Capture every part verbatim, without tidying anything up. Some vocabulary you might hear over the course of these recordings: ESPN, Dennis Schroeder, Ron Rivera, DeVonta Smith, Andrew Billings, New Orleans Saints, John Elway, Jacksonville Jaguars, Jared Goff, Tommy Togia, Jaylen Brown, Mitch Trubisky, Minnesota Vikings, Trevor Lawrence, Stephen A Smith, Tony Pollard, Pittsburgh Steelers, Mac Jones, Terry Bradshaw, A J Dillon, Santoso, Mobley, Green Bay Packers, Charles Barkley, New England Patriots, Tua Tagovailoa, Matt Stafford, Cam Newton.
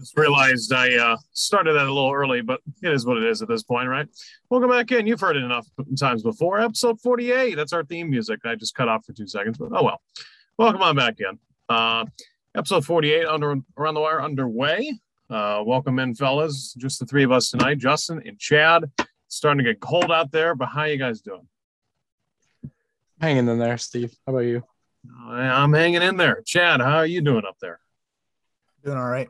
Just realized I uh, started that a little early, but it is what it is at this point, right? Welcome back in. You've heard it enough times before. Episode forty-eight. That's our theme music. I just cut off for two seconds, but oh well. Welcome on back in. Uh, episode forty-eight, under around the wire, underway. Uh, welcome in, fellas. Just the three of us tonight, Justin and Chad. It's starting to get cold out there, but how are you guys doing? Hanging in there, Steve. How about you? I'm hanging in there. Chad, how are you doing up there? Doing all right.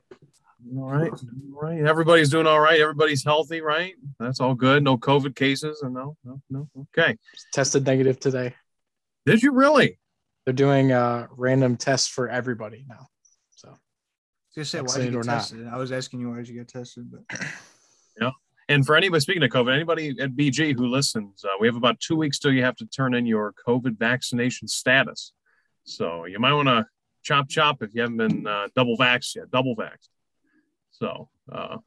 All right. All right. Everybody's doing all right. Everybody's healthy, right? That's all good. No COVID cases or no, no, no. Okay. Tested negative today. Did you really? They're doing a random tests for everybody now. So I was going to say, why did you get tested? I was asking you why did you get tested, but yeah. And for anybody, speaking of COVID, anybody at B G who listens, uh, we have about two weeks till you have to turn in your COVID vaccination status. So you might want to chop chop if you haven't been uh, double vaxxed yet, double vaxxed. So uh,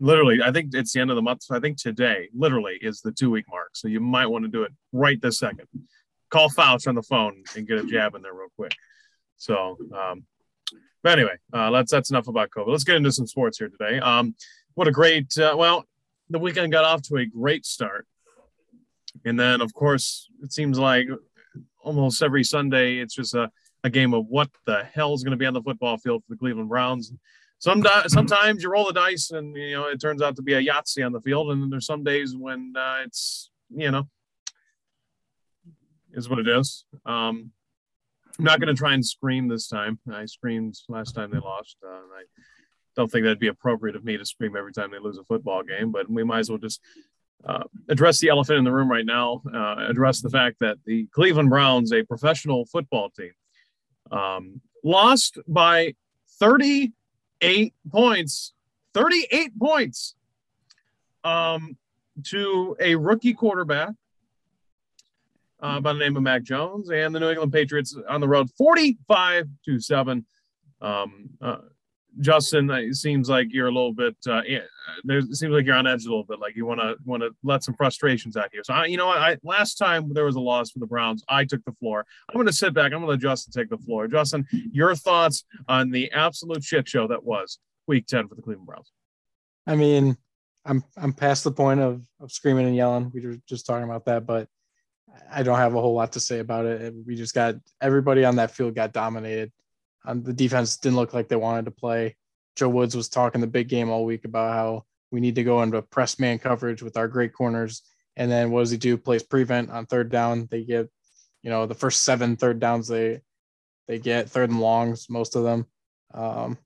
literally, I think it's the end of the month. So I think today literally is the two week mark. So you might want to do it right this second. Call Fouch on the phone and get a jab in there real quick. So um, but anyway, uh, let's, that's enough about COVID. Let's get into some sports here today. Um, what a great, uh, well, the weekend got off to a great start. And then of course, it seems like almost every Sunday, it's just a, a game of what the hell is going to be on the football field for the Cleveland Browns. Some di- Sometimes you roll the dice and, you know, it turns out to be a Yahtzee on the field. And then there's some days when uh, it's, you know, is what it is. Um, I'm not going to try and scream this time. I screamed last time they lost. Uh, and I don't think that'd be appropriate of me to scream every time they lose a football game, but we might as well just Uh, address the elephant in the room right now, uh, address the fact that the Cleveland Browns, a professional football team, um, lost by thirty-eight points, thirty-eight points um, to a rookie quarterback uh, by the name of Mac Jones and the New England Patriots on the road, forty-five to seven. Um, uh, Justin, it seems like you're a little bit uh, – there seems like you're on edge a little bit, like you want to want to let some frustrations out here. So, I, you know what? I, last time there was a loss for the Browns, I took the floor. I'm going to sit back. I'm going to let Justin take the floor. Justin, your thoughts on the absolute shit show that was Week ten for the Cleveland Browns? I mean, I'm I'm past the point of, of screaming and yelling. We were just talking about that, but I don't have a whole lot to say about it. We just got – everybody on that field got dominated. Um, the defense didn't look like they wanted to play. Joe Woods was talking the big game all week about how we need to go into press man coverage with our great corners. And then what does he do? Plays prevent on third down. They get, you know, the first seven third downs they they get, third and longs, most of them. Um,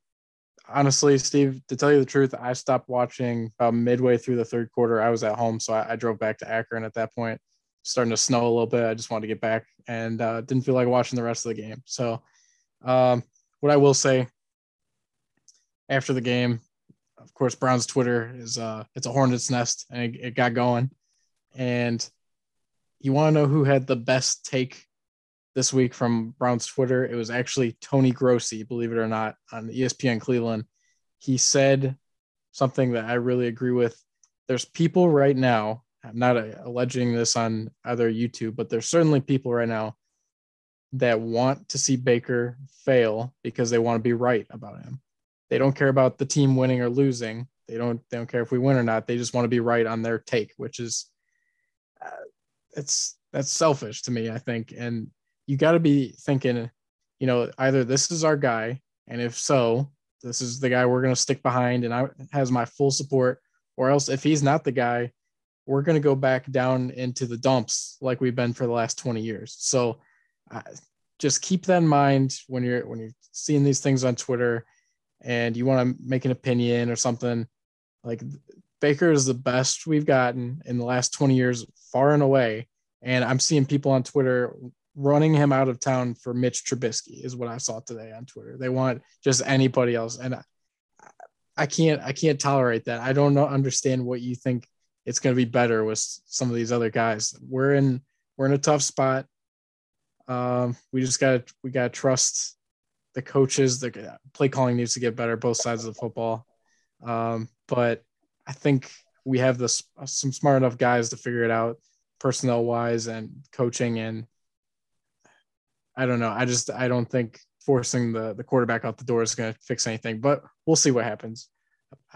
honestly, Steve, to tell you the truth, I stopped watching about midway through the third quarter. I was at home, so I, I drove back to Akron at that point. Starting to snow a little bit. I just wanted to get back and uh, didn't feel like watching the rest of the game. So, Um, what I will say after the game, of course, Brown's Twitter is uh, it's a hornet's nest, and it, it got going. And you want to know who had the best take this week from Brown's Twitter? It was actually Tony Grossi, believe it or not, on E S P N Cleveland. He said something that I really agree with. There's people right now. I'm not uh, alleging this on either YouTube, but there's certainly people right now that want to see Baker fail because they want to be right about him. They don't care about the team winning or losing. They don't, they don't care if we win or not. They just want to be right on their take, which is, uh, it's, that's selfish to me, I think. And you got to be thinking, you know, either this is our guy, and if so, this is the guy we're going to stick behind and I has my full support, or else if he's not the guy, we're going to go back down into the dumps like we've been for the last twenty years. So, Uh, just keep that in mind when you're when you're seeing these things on Twitter and you want to make an opinion or something. Like, Baker is the best we've gotten in the last twenty years, far and away. And I'm seeing people on Twitter running him out of town for Mitch Trubisky is what I saw today on Twitter. They want just anybody else. And I, I can't I can't tolerate that. I don't know, understand what you think it's going to be better with some of these other guys. We're in we're in a tough spot. Um, we just gotta we gotta trust the coaches. The play calling needs to get better, both sides of the football. Um, but I think we have this some smart enough guys to figure it out, personnel wise and coaching. And I don't know. I just I don't think forcing the the quarterback out the door is going to fix anything. But we'll see what happens.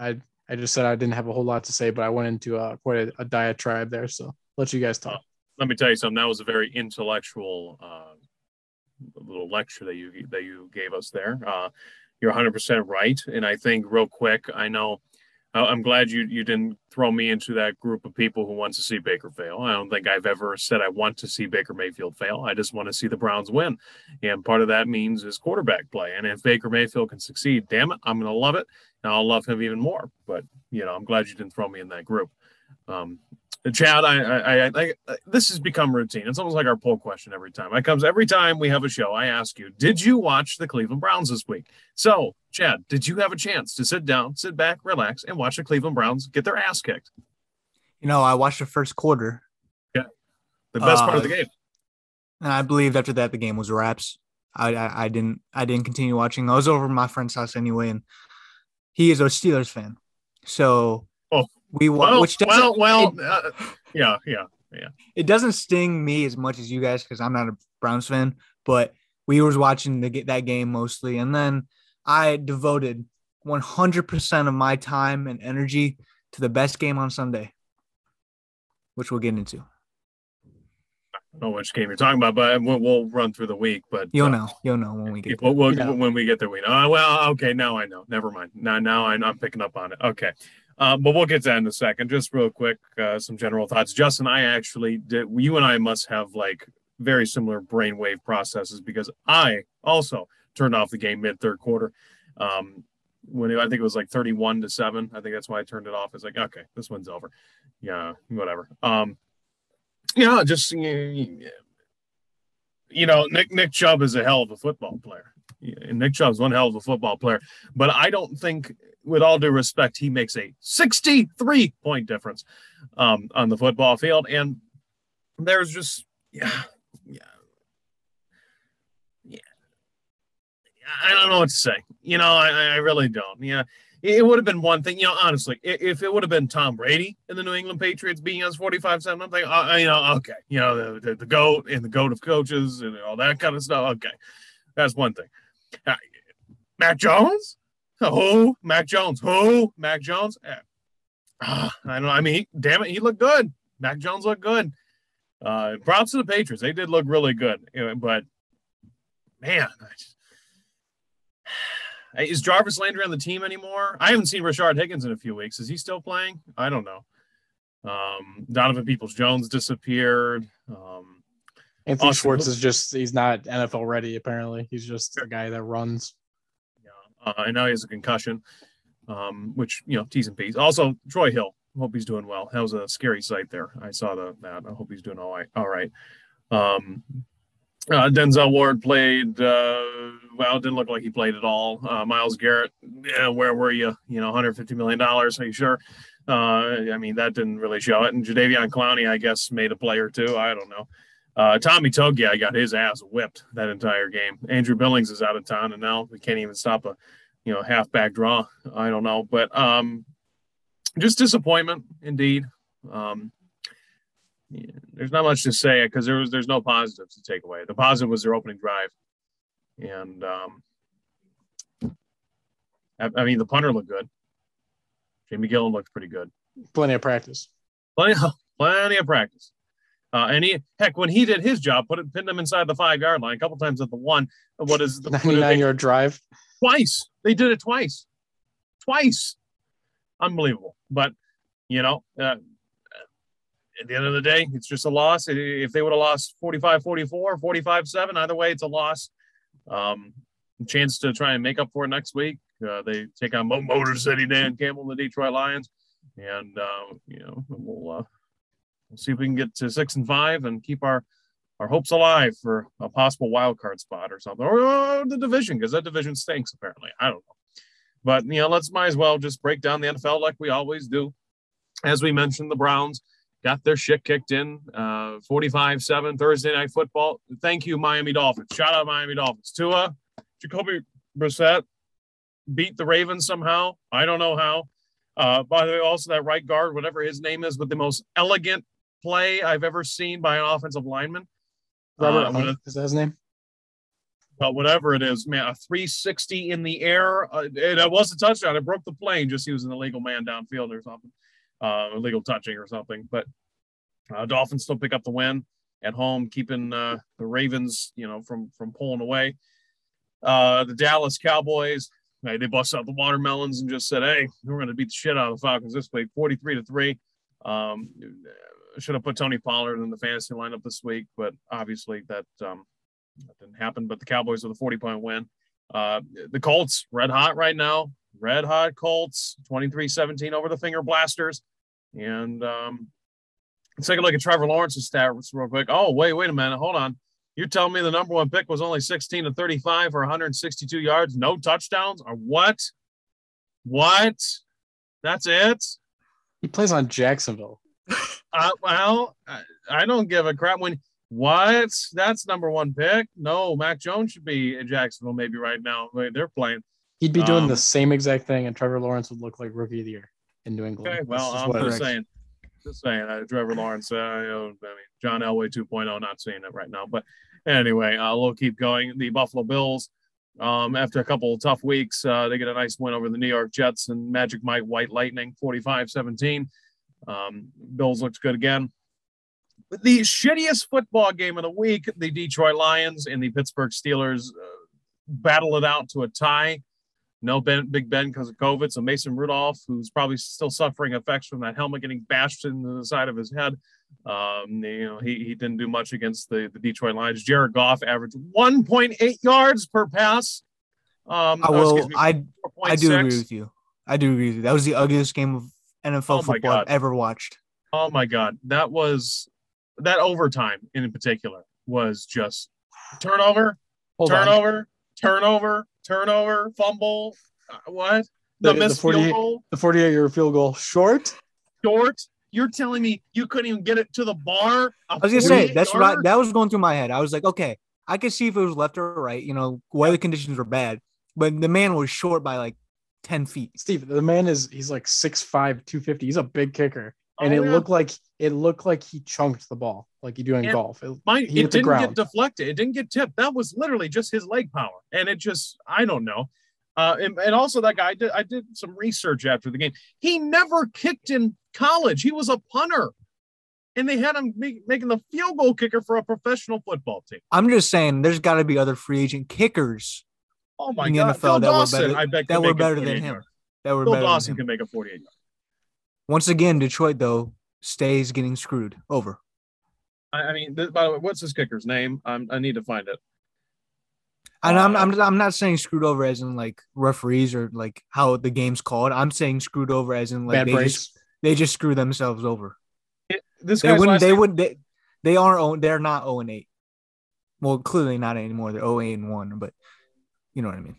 I I just said I didn't have a whole lot to say, but I went into uh, quite a, a diatribe there. So let you guys talk. Let me tell you something. That was a very intellectual uh, little lecture that you that you gave us there. Uh, you're one hundred percent right. And I think real quick, I know I'm glad you, you didn't throw me into that group of people who wants to see Baker fail. I don't think I've ever said I want to see Baker Mayfield fail. I just want to see the Browns win. And part of that means is quarterback play. And if Baker Mayfield can succeed, damn it, I'm going to love it. And I'll love him even more. But, you know, I'm glad you didn't throw me in that group. Um, Chad, I, I, I, I, I, this has become routine. It's almost like our poll question every time. I comes every time we have a show, I ask you, did you watch the Cleveland Browns this week? So, Chad, did you have a chance to sit down, sit back, relax, and watch the Cleveland Browns get their ass kicked? You know, I watched the first quarter. Yeah, the best uh, part of the game. And I believe after that the game was wraps. I, I, I didn't, I didn't continue watching. I was over at my friend's house anyway, and he is a Steelers fan, so. Oh. We won, well, which well, well, it, uh, yeah, yeah, yeah. It doesn't sting me as much as you guys because I'm not a Browns fan, but we was watching the, that game mostly, and then I devoted one hundred percent of my time and energy to the best game on Sunday, which we'll get into. I don't know which game you're talking about, but we'll, we'll run through the week. But you'll uh, know, you'll know when we get there. We'll, we'll, when we get there, we know. Uh, well, okay, now I know. Never mind. Now, now I'm, I'm picking up on it. Okay. Uh, but we'll get to that in a second. Just real quick, uh, some general thoughts. Justin, I actually did. You and I must have like very similar brainwave processes because I also turned off the game mid third quarter. Um, when it, I think it was like thirty-one to seven. I think that's why I turned it off. It's like, okay, this one's over. Yeah, whatever. Um, yeah, just you know, Nick Nick Chubb is a hell of a football player. And Nick Chubb's one hell of a football player, but I don't think. With all due respect, he makes a sixty-three point difference um, on the football field. And there's just, yeah, yeah, yeah. I don't know what to say. You know, I, I really don't. Yeah, it would have been one thing. You know, honestly, if it would have been Tom Brady and the New England Patriots beating us forty-five seven, I'm thinking, uh, you know, okay. You know, the, the, the GOAT and the GOAT of coaches and all that kind of stuff. Okay, that's one thing. Uh, Mac Jones? Who? Mac Jones. Who? Mac Jones. Uh, I don't know. I mean, he, damn it, he looked good. Mac Jones looked good. Uh, props to the Patriots. They did look really good. But, man, I just... is Jarvis Landry on the team anymore? I haven't seen Rashard Higgins in a few weeks. Is he still playing? I don't know. Um, Donovan Peoples-Jones disappeared. Um, Anthony Austin Schwartz is just – he's not N F L ready, apparently. He's just a guy that runs. Uh, and now he has a concussion, um, which, you know, T's and P's. Also, Troy Hill, hope he's doing well. That was a scary sight there. I saw the, that. I hope he's doing all right. All right. Um, uh, Denzel Ward played, uh, well, it didn't look like he played at all. Uh, Miles Garrett, yeah, where were you? You know, one hundred fifty million dollars, are you sure? Uh, I mean, that didn't really show it. And Jadeveon Clowney, I guess, made a play or two. I don't know. Uh, Tommy Togia got his ass whipped that entire game. Andrew Billings is out of town, and now we can't even stop a, you know, halfback draw. I don't know, but um, just disappointment indeed. Um, yeah, there's not much to say because there was there's no positives to take away. The positive was their opening drive, and um, I, I mean the punter looked good. Jamie Gillen looked pretty good. Plenty of practice. Plenty, plenty of practice. Uh, and he, heck, when he did his job, put it, pinned him inside the five-yard line a couple times at the one. What is the ninety-nine-yard drive? Twice. They did it twice. Twice. Unbelievable. But, you know, uh, at the end of the day, it's just a loss. If they would have lost forty-five forty-four, forty-five seven, either way, it's a loss. Um, chance to try and make up for it next week. Uh, they take on Motor City Dan Campbell and the Detroit Lions. And, uh, you know, we'll uh, – We'll see if we can get to six and five and keep our, our hopes alive for a possible wild card spot or something, or, or the division, because that division stinks apparently. I don't know, but you know, let's might as well just break down the N F L like we always do. As we mentioned, the Browns got their shit kicked in uh, forty-five seven Thursday Night Football. Thank you, Miami Dolphins. Shout out Miami Dolphins. Tua, Jacoby Brissett beat the Ravens somehow. I don't know how. Uh, by the way, also that right guard, whatever his name is, with the most elegant play I've ever seen by an offensive lineman. Robert uh, Hunt, is that his name? but whatever it is, man, a three sixty in the air. Uh, and it was a touchdown. It broke the plane. Just he was an illegal man downfield or something, uh, illegal touching or something. But uh, Dolphins still pick up the win at home, keeping uh, the Ravens, you know, from from pulling away. Uh, the Dallas Cowboys, they bust out the watermelons and just said, hey, we're going to beat the shit out of the Falcons this week, forty-three to three. Um, should have put Tony Pollard in the fantasy lineup this week, but obviously that, um, that didn't happen. But the Cowboys with a forty-point win. Uh, the Colts, red hot right now. Red hot Colts, twenty-three seventeen over the Finger Blasters. And um, let's take a look at Trevor Lawrence's stats real quick. Oh, wait, wait a minute. Hold on. You're telling me the number one pick was only sixteen to thirty-five for one hundred sixty-two yards, no touchdowns, or what? What? That's it? He plays on Jacksonville. uh, well, I, I don't give a crap when – what? That's number one pick? No, Mac Jones should be in Jacksonville maybe right now. They're playing. He'd be doing um, the same exact thing, and Trevor Lawrence would look like Rookie of the Year in New England. Okay, well, I'm just saying. Just saying, uh, Trevor Lawrence, uh, you know, I mean, John Elway two point oh, not seeing it right now. But anyway, uh, we'll keep going. The Buffalo Bills, um, after a couple of tough weeks, uh, they get a nice win over the New York Jets and Magic Mike White Lightning, forty-five seventeen. Um, Bills looks good again. But the shittiest football game of the week, the Detroit Lions and the Pittsburgh Steelers uh, battle it out to a tie. No Ben, Big Ben because of COVID. So Mason Rudolph, who's probably still suffering effects from that helmet getting bashed into the side of his head. Um, you know, he, he didn't do much against the, the Detroit Lions. Jared Goff averaged one point eight yards per pass. Um, I will. Me, I, I do agree with you. I do agree with you. That was the ugliest game of N F L oh football I've ever watched. Oh, my God. That was – that overtime in particular was just turnover, Hold turnover, on. turnover. Turnover, fumble, uh, what? The, the missed the field goal? The forty-eight-year field goal. Short? Short? You're telling me you couldn't even get it to the bar? I was going to say, that's what I, that was going through my head. I was like, okay, I could see if it was left or right, you know, weather conditions were bad. But the man was short by like ten feet. Steve, the man is, he's like six five, two fifty. He's a big kicker. And oh, it yeah. looked like it looked like he chunked the ball, like you do in and golf. It, my, he it didn't get deflected. It didn't get tipped. That was literally just his leg power. And it just, I don't know. Uh, and, and also that guy, I did, I did some research after the game. He never kicked in college. He was a punter. And they had him make, making the field goal kicker for a professional football team. I'm just saying there's got to be other free agent kickers oh my in the God. N F L Phil that Dawson, were better, I bet that were better than him. That were Phil better Dawson than him. Can make a forty-eight yard. Once again, Detroit, though, stays getting screwed over. I mean, th- by the way, what's this kicker's name? I'm, I need to find it. And I'm, I'm I'm not saying screwed over as in, like, referees or, like, how the game's called. I'm saying screwed over as in, like, they just, they just screw themselves over. It, this they wouldn't, they, wouldn't, they, they aren't, they're not oh and eight. Well, clearly not anymore. They're oh eight and one, but you know what I mean.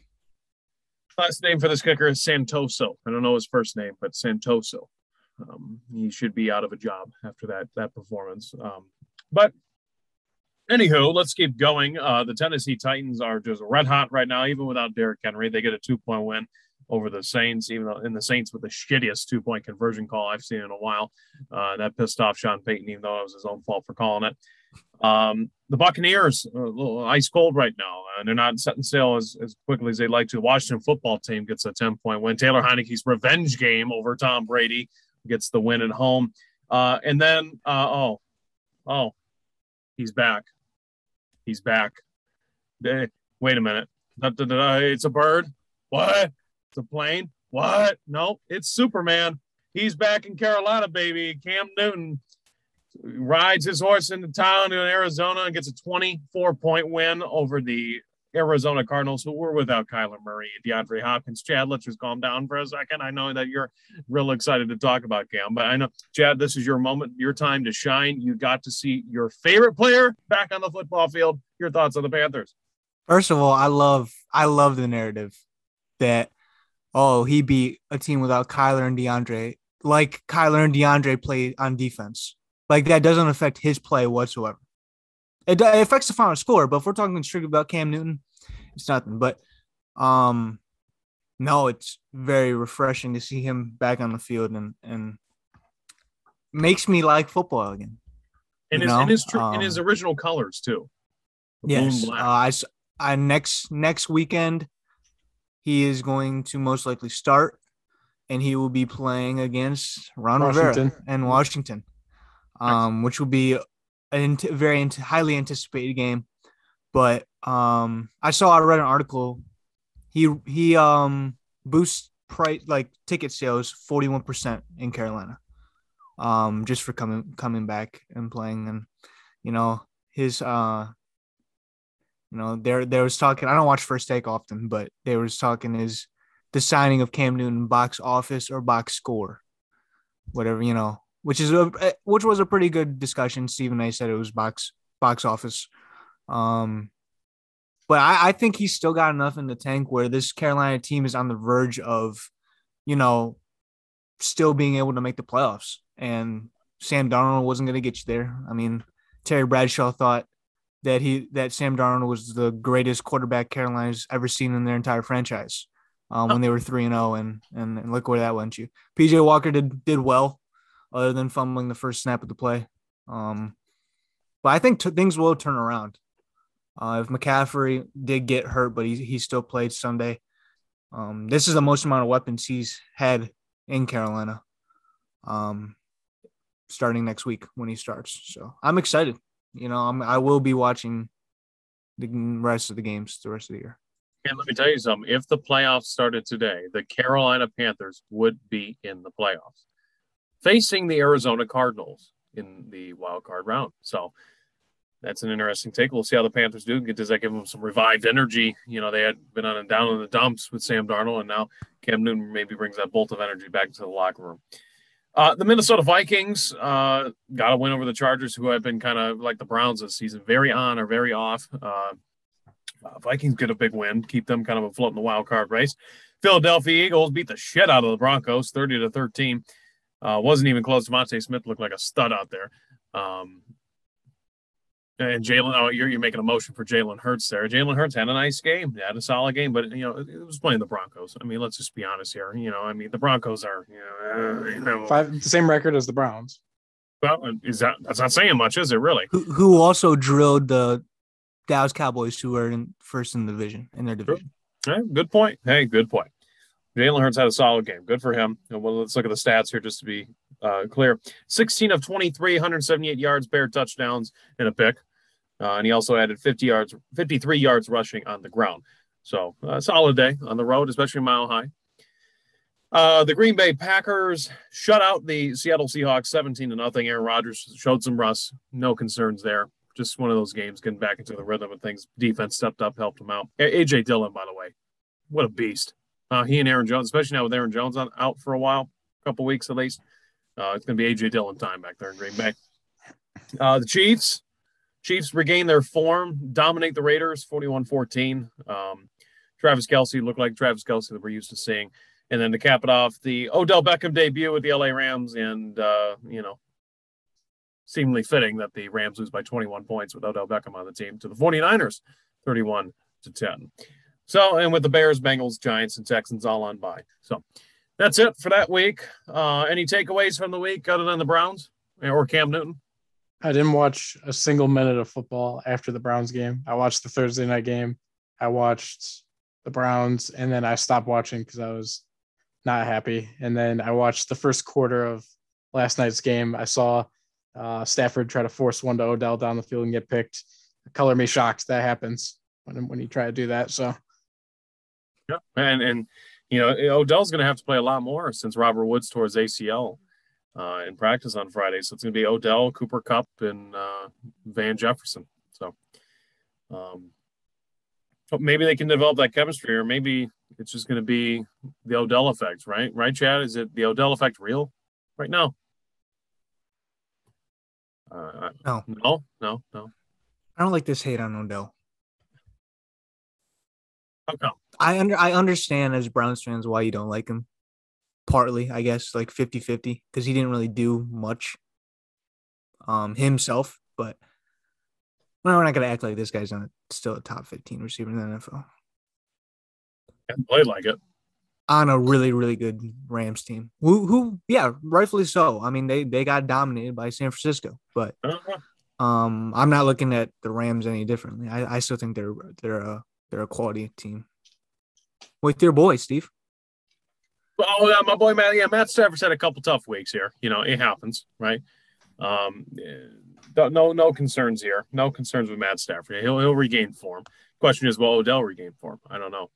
Last name for this kicker is Santoso. I don't know his first name, but Santoso. Um, he should be out of a job after that that performance. Um, but anywho, let's keep going. Uh, the Tennessee Titans are just red hot right now, even without Derrick Henry. They get a two-point win over the Saints, even though in the Saints with the shittiest two-point conversion call I've seen in a while. Uh, that pissed off Sean Payton, even though it was his own fault for calling it. Um, the Buccaneers are a little ice cold right now, and they're not setting sail as, as quickly as they'd like to. The Washington Football Team gets a ten-point win. Taylor Heineke's revenge game over Tom Brady gets the win at home. Uh, and then, uh, oh, oh, he's back. He's back. Hey, wait a minute. It's a bird. What? It's a plane. What? No, it's Superman. He's back in Carolina, baby. Cam Newton rides his horse into town in Arizona and gets a twenty-four-point win over the Arizona Cardinals, who were without Kyler Murray, DeAndre Hopkins. Chad, let's just calm down for a second. I know that you're real excited to talk about Cam, but I know, Chad, this is your moment, your time to shine. You got to see your favorite player back on the football field. Your thoughts on the Panthers? First of all, I love I love the narrative that, oh, he beat a team without Kyler and DeAndre. Like Kyler and DeAndre play on defense. Like that doesn't affect his play whatsoever. It affects the final score, but if we're talking strictly about Cam Newton, it's nothing. But, um, no, it's very refreshing to see him back on the field and, and makes me like football again. And his, and his, tr- um, and his original colors, too. Yes. Uh, I, I next next weekend he is going to most likely start, and he will be playing against Ron Washington. Rivera and Washington, um, which will be a very highly anticipated game. But um, I saw I read an article. He he um, boosts price like ticket sales forty-one percent in Carolina, um, just for coming coming back and playing. And you know his uh, you know there there was talking. I don't watch First Take often, but they was talking is the signing of Cam Newton box office or box score, whatever you know, which is a, which was a pretty good discussion. Steve and I said it was box box office. Um, but I, I think he's still got enough in the tank where this Carolina team is on the verge of, you know, still being able to make the playoffs. And Sam Darnold wasn't going to get you there. I mean, Terry Bradshaw thought that he that Sam Darnold was the greatest quarterback Carolina's ever seen in their entire franchise um, when they were three and zero, and and look where that went you. P J Walker did did well, other than fumbling the first snap of the play. Um, but I think t- things will turn around. Uh, if McCaffrey did get hurt, but he he still played Sunday. Um, this is the most amount of weapons he's had in Carolina, um, starting next week when he starts. So I'm excited. You know, I'm, I will be watching the rest of the games the rest of the year. And let me tell you something. If the playoffs started today, the Carolina Panthers would be in the playoffs, facing the Arizona Cardinals in the wild card round. So that's an interesting take. We'll see how the Panthers do. Does that give them some revived energy? You know, they had been on and down in the dumps with Sam Darnold, and now Cam Newton maybe brings that bolt of energy back to the locker room. Uh, the Minnesota Vikings uh, got a win over the Chargers, who have been kind of like the Browns this season, very on or very off. Uh, uh, Vikings get a big win, keep them kind of afloat in the wild card race. Philadelphia Eagles beat the shit out of the Broncos, thirty to thirteen. Uh, wasn't even close. Devontae Smith looked like a stud out there. Um, And Jalen, oh, you're, you're making a motion for Jalen Hurts there. Jalen Hurts had a nice game, had a solid game, but, you know, it, it was playing the Broncos. I mean, let's just be honest here. You know, I mean, the Broncos are, you know, uh, you know Five, same record as the Browns. Well, is that, that's not saying much, is it really? Who, who also drilled the Dallas Cowboys, who are in first in the division, in their division. Sure. Hey, good point. Hey, good point. Jalen Hurts had a solid game. Good for him. And well, let's look at the stats here just to be uh, clear. sixteen of twenty-three, one hundred seventy-eight yards, bare touchdowns, and a pick. Uh, and he also added fifty yards, fifty-three yards rushing on the ground. So a uh, solid day on the road, especially Mile High. Uh, the Green Bay Packers shut out the Seattle Seahawks seventeen to nothing. Aaron Rodgers showed some rust. No concerns there. Just one of those games getting back into the rhythm of things. Defense stepped up, helped him out. A J Dillon, by the way, what a beast. Uh, he and Aaron Jones, especially now with Aaron Jones on, out for a while, a couple weeks at least. Uh, it's going to be A J Dillon time back there in Green Bay. Uh, the Chiefs. Chiefs regain their form, dominate the Raiders, forty-one fourteen. Um, Travis Kelce looked like Travis Kelce that we're used to seeing. And then to cap it off, the Odell Beckham debut with the L A Rams. And, uh, you know, seemingly fitting that the Rams lose by twenty-one points with Odell Beckham on the team to the 49ers, thirty-one to ten. So, and with the Bears, Bengals, Giants, and Texans all on bye. So, that's it for that week. Uh, any takeaways from the week other than the Browns or Cam Newton? I didn't watch a single minute of football after the Browns game. I watched the Thursday night game. I watched the Browns, and then I stopped watching because I was not happy. And then I watched the first quarter of last night's game. I saw uh, Stafford try to force one to Odell down the field and get picked. Color me shocked. That happens when, when you try to do that, so... Yeah, and, and you know, Odell's going to have to play a lot more since Robert Woods tore his A C L uh, in practice on Friday. So it's going to be Odell, Cooper Kupp, and uh, Van Jefferson. So um, maybe they can develop that chemistry, or maybe it's just going to be the Odell effect, right? Right, Chad? Is it the Odell effect real right now? Uh, no. No, no, no. I don't like this hate on Odell. Okay. I under I understand as Browns fans why you don't like him. Partly, I guess, like fifty-fifty, because he didn't really do much um, himself. But well, we're not going to act like this guy's not still a top fifteen receiver in the N F L. And played like it. On a really, really good Rams team. Who, who yeah, rightfully so. I mean, they, they got dominated by San Francisco. But uh-huh. um, I'm not looking at the Rams any differently. I, I still think they're they're a They're a quality team. With your boy, Steve. Oh, yeah, my boy, Matt. Yeah, Matt Stafford's had a couple tough weeks here. You know, it happens, right? Um, no, no concerns here. No concerns with Matt Stafford. He'll he'll regain form. Question is, will Odell regain form? I don't know,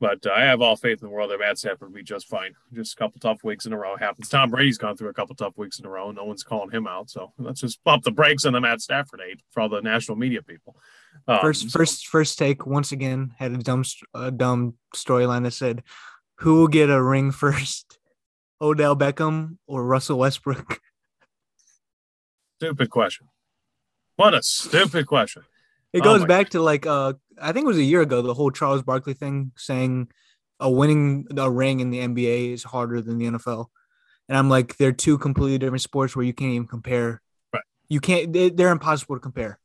but uh, I have all faith in the world that Matt Stafford will be just fine. Just a couple tough weeks in a row happens. Tom Brady's gone through a couple tough weeks in a row. No one's calling him out. So let's just pump the brakes on the Matt Stafford aid for all the national media people. Um, first, so. first, first take once again had a dumb, a dumb storyline that said, "Who will get a ring first, Odell Beckham or Russell Westbrook?" Stupid question. What a stupid question. It goes oh back God. to like, uh, I think it was a year ago, the whole Charles Barkley thing, saying a winning a ring in the N B A is harder than the N F L. And I'm like, they're two completely different sports where you can't even compare. Right. You can't, they, they're impossible to compare.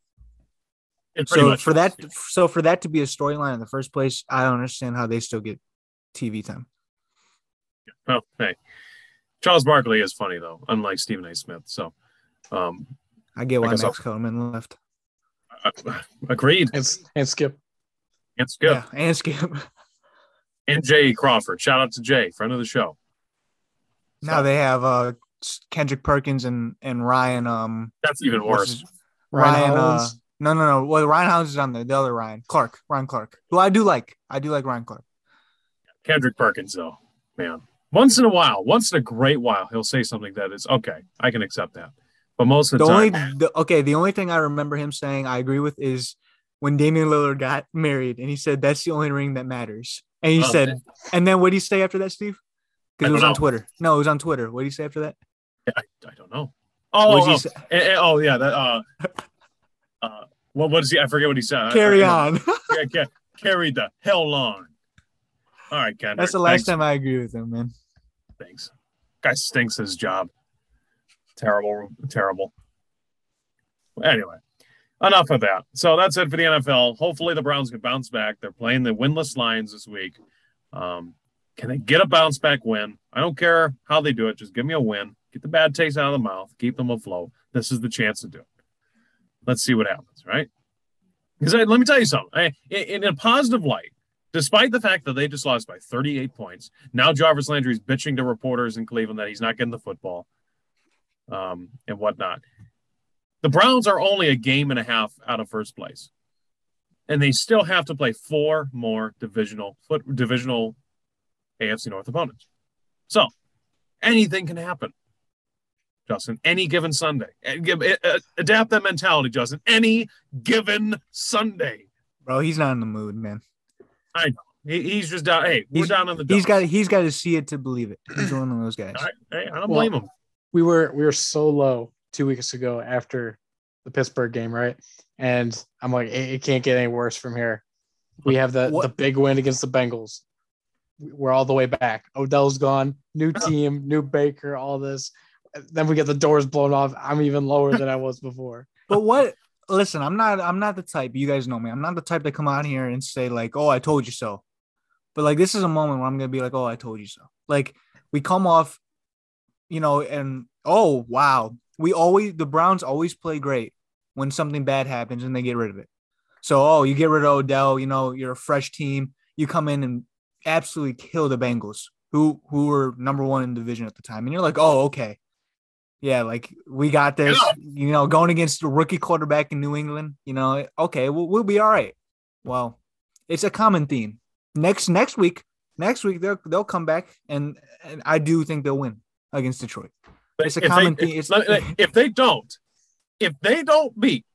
So for that, yeah. so for that to be a storyline in the first place, I don't understand how they still get T V time. Well, hey, Charles Barkley is funny though, unlike Stephen A. Smith. So, Um, I get why I Max I'll... Kellerman left. Uh, agreed. And, and Skip. And Skip. Yeah, and Skip. And Jay Crawford. Shout out to Jay, friend of the show. Now so. they have uh, Kendrick Perkins and, and Ryan. Um, That's even worse. Ryan. Ryan uh, no, no, no. Well, Ryan Hollins is on there. The other Ryan. Clark. Ryan Clark. Who I do like. I do like Ryan Clark. Kendrick Perkins, though. Man. Once in a while. Once in a great while, he'll say something that is, okay, I can accept that. But most of the, the time. Only, the, okay, the only thing I remember him saying I agree with is when Damian Lillard got married, and he said, that's the only ring that matters. And he oh, said, man. And then what did he say after that, Steve? Because it was know. on Twitter. No, it was on Twitter. What did he say after that? I, I don't know. Oh, oh, oh. And, and, oh yeah. That, uh, uh, what what is he? I forget what he said. Carry I, I, on. yeah, yeah, carry the hell on. All right, Kendrick. That's the last Thanks. time I agree with him, man. Thanks. Guy stinks his job. Terrible, terrible. Anyway, enough of that. So that's it for the N F L. Hopefully the Browns can bounce back. They're playing the winless Lions this week. Um, can they get a bounce back win? I don't care how they do it. Just give me a win. Get the bad taste out of the mouth. Keep them afloat. This is the chance to do it. Let's see what happens, right? Because let me tell you something. I, in, in a positive light, despite the fact that they just lost by thirty-eight points, now Jarvis Landry's bitching to reporters in Cleveland that he's not getting the football. Um, and whatnot. The Browns are only a game and a half out of first place, and they still have to play four more divisional foot, divisional A F C North opponents. So anything can happen, Justin, any given Sunday. Adapt that mentality, Justin, any given Sunday. Bro, he's not in the mood, man. I know. He's just down. Hey, we're he's, down on the dump. He's got, he's got to see it to believe it. He's one of those guys. I, hey, I don't well, blame him. We were we were so low two weeks ago after the Pittsburgh game, right? And I'm like, it, it can't get any worse from here. We have the, the big win against the Bengals. We're all the way back. Odell's gone. New team, new Baker, all this. Then we get the doors blown off. I'm even lower than I was before. But what – listen, I'm not I'm not the type – you guys know me. I'm not the type to come out here and say, like, oh, I told you so. But, like, this is a moment where I'm going to be like, oh, I told you so. Like, we come off – you know, and oh wow, we always the Browns always play great when something bad happens and they get rid of it. So oh, you get rid of Odell, you know, you're a fresh team. You come in and absolutely kill the Bengals, who who were number one in the division at the time, and you're like, oh okay, yeah, like we got this. Yeah. You know, going against the rookie quarterback in New England, you know, okay, we'll, we'll be all right. Well, it's a common theme. Next next week, next week they'll they'll come back, and, and I do think they'll win. Against Detroit. It's a if common they, thing. It's, if, if they don't, if they don't beat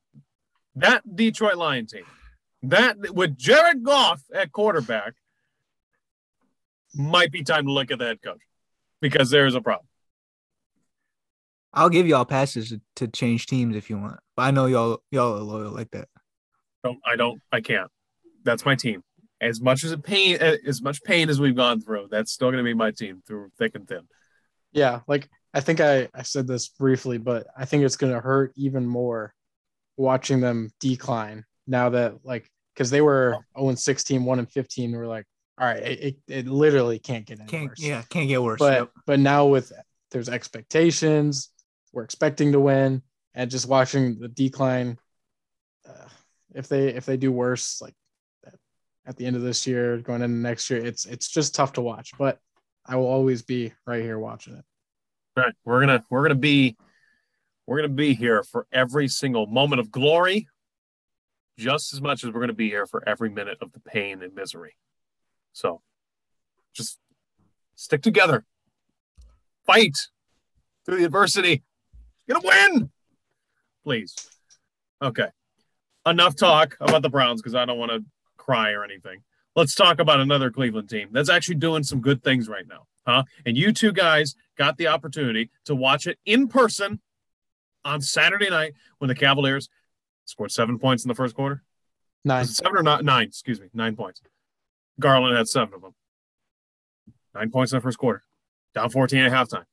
that Detroit Lions team, that with Jared Goff at quarterback, might be time to look at the head coach because there is a problem. I'll give y'all passes to change teams if you want. But I know y'all y'all are loyal like that. Don't, I don't I can't. That's my team. As much as a pain as much pain as we've gone through, that's still gonna be my team through thick and thin. Yeah, like I think I, I said this briefly, but I think it's going to hurt even more watching them decline now that like because they were oh and sixteen, one and fifteen. And we're like, all right, it, it, it literally can't get any can't, worse. Yeah, can't get worse. But yep. but now with there's expectations, we're expecting to win, and just watching the decline. Uh, if they if they do worse, like at the end of this year, going into next year, it's it's just tough to watch. But I will always be right here watching it. Right, we're gonna we're gonna be we're gonna be here for every single moment of glory, just as much as we're gonna be here for every minute of the pain and misery. So, just stick together, fight through the adversity. You're gonna win, please. Okay, enough talk about the Browns because I don't want to cry or anything. Let's talk about another Cleveland team that's actually doing some good things right now, huh? And you two guys got the opportunity to watch it in person on Saturday night when the Cavaliers scored seven points in the first quarter. Nine. Was it seven or not? Nine, excuse me, nine points. Garland had seven of them. Nine points in the first quarter. Down fourteen at halftime.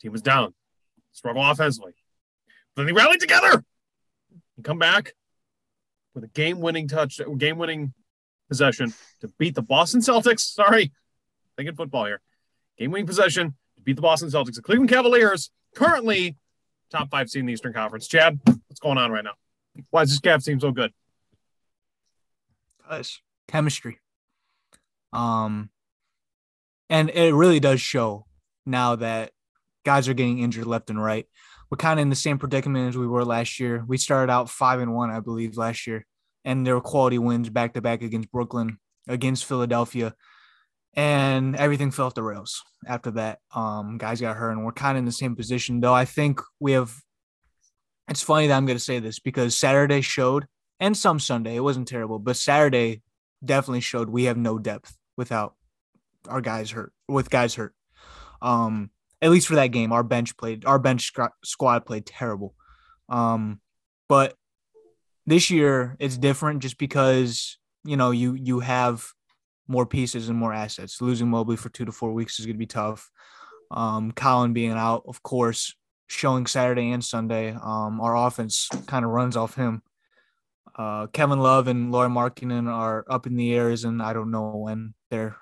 Team was down. Struggle offensively. But then they rallied together and come back with a game-winning touch, game-winning possession to beat the Boston Celtics. Sorry, thinking football here. Game-winning possession to beat the Boston Celtics. The Cleveland Cavaliers currently top five seed in the Eastern Conference. Chad, what's going on right now? Why is this Cavs team so good? Nice. Chemistry. Um, and it really does show now that guys are getting injured left and right. We're kind of in the same predicament as we were last year. We started out five and one, I believe, last year, and there were quality wins back to back against Brooklyn, against Philadelphia, and everything fell off the rails after that. Um, guys got hurt, and we're kind of in the same position, though. I think we have. It's funny that I'm going to say this because Saturday showed, and some Sunday, it wasn't terrible, but Saturday definitely showed we have no depth without our guys hurt. With guys hurt, um. At least for that game, our bench played, our bench squad played terrible. Um, but this year it's different just because, you know, you, you have more pieces and more assets. Losing Mobley for two to four weeks is going to be tough. Um, Colin being out, of course, showing Saturday and Sunday. Um, our offense kind of runs off him. Uh, Kevin Love and Lauri Markkanen are up in the air, and I don't know when they're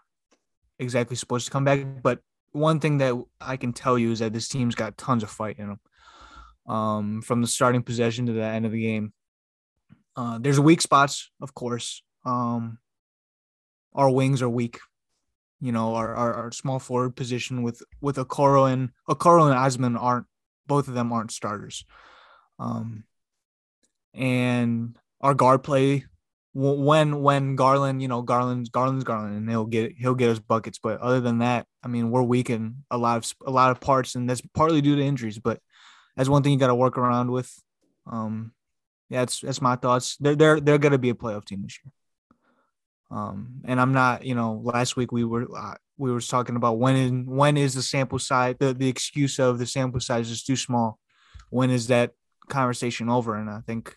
exactly supposed to come back, but one thing that I can tell you is that this team's got tons of fight in them, um, from the starting possession to the end of the game. Uh, there's weak spots, of course. Um, our wings are weak. You know, our our, our small forward position with with Okoro and Okoro and Osman aren't both of them aren't starters. Um, and our guard play. When when Garland, you know, Garland's Garland's Garland, and he'll get he'll get his buckets. But other than that, I mean, we're weak in a lot of a lot of parts, and that's partly due to injuries. But that's one thing you got to work around with. Um, yeah, that's that's my thoughts. They're they're they're gonna be a playoff team this year. Um, and I'm not, you know, last week we were uh, we were talking about when is, when is the sample size the, the excuse of the sample size is too small. When is that conversation over? And I think,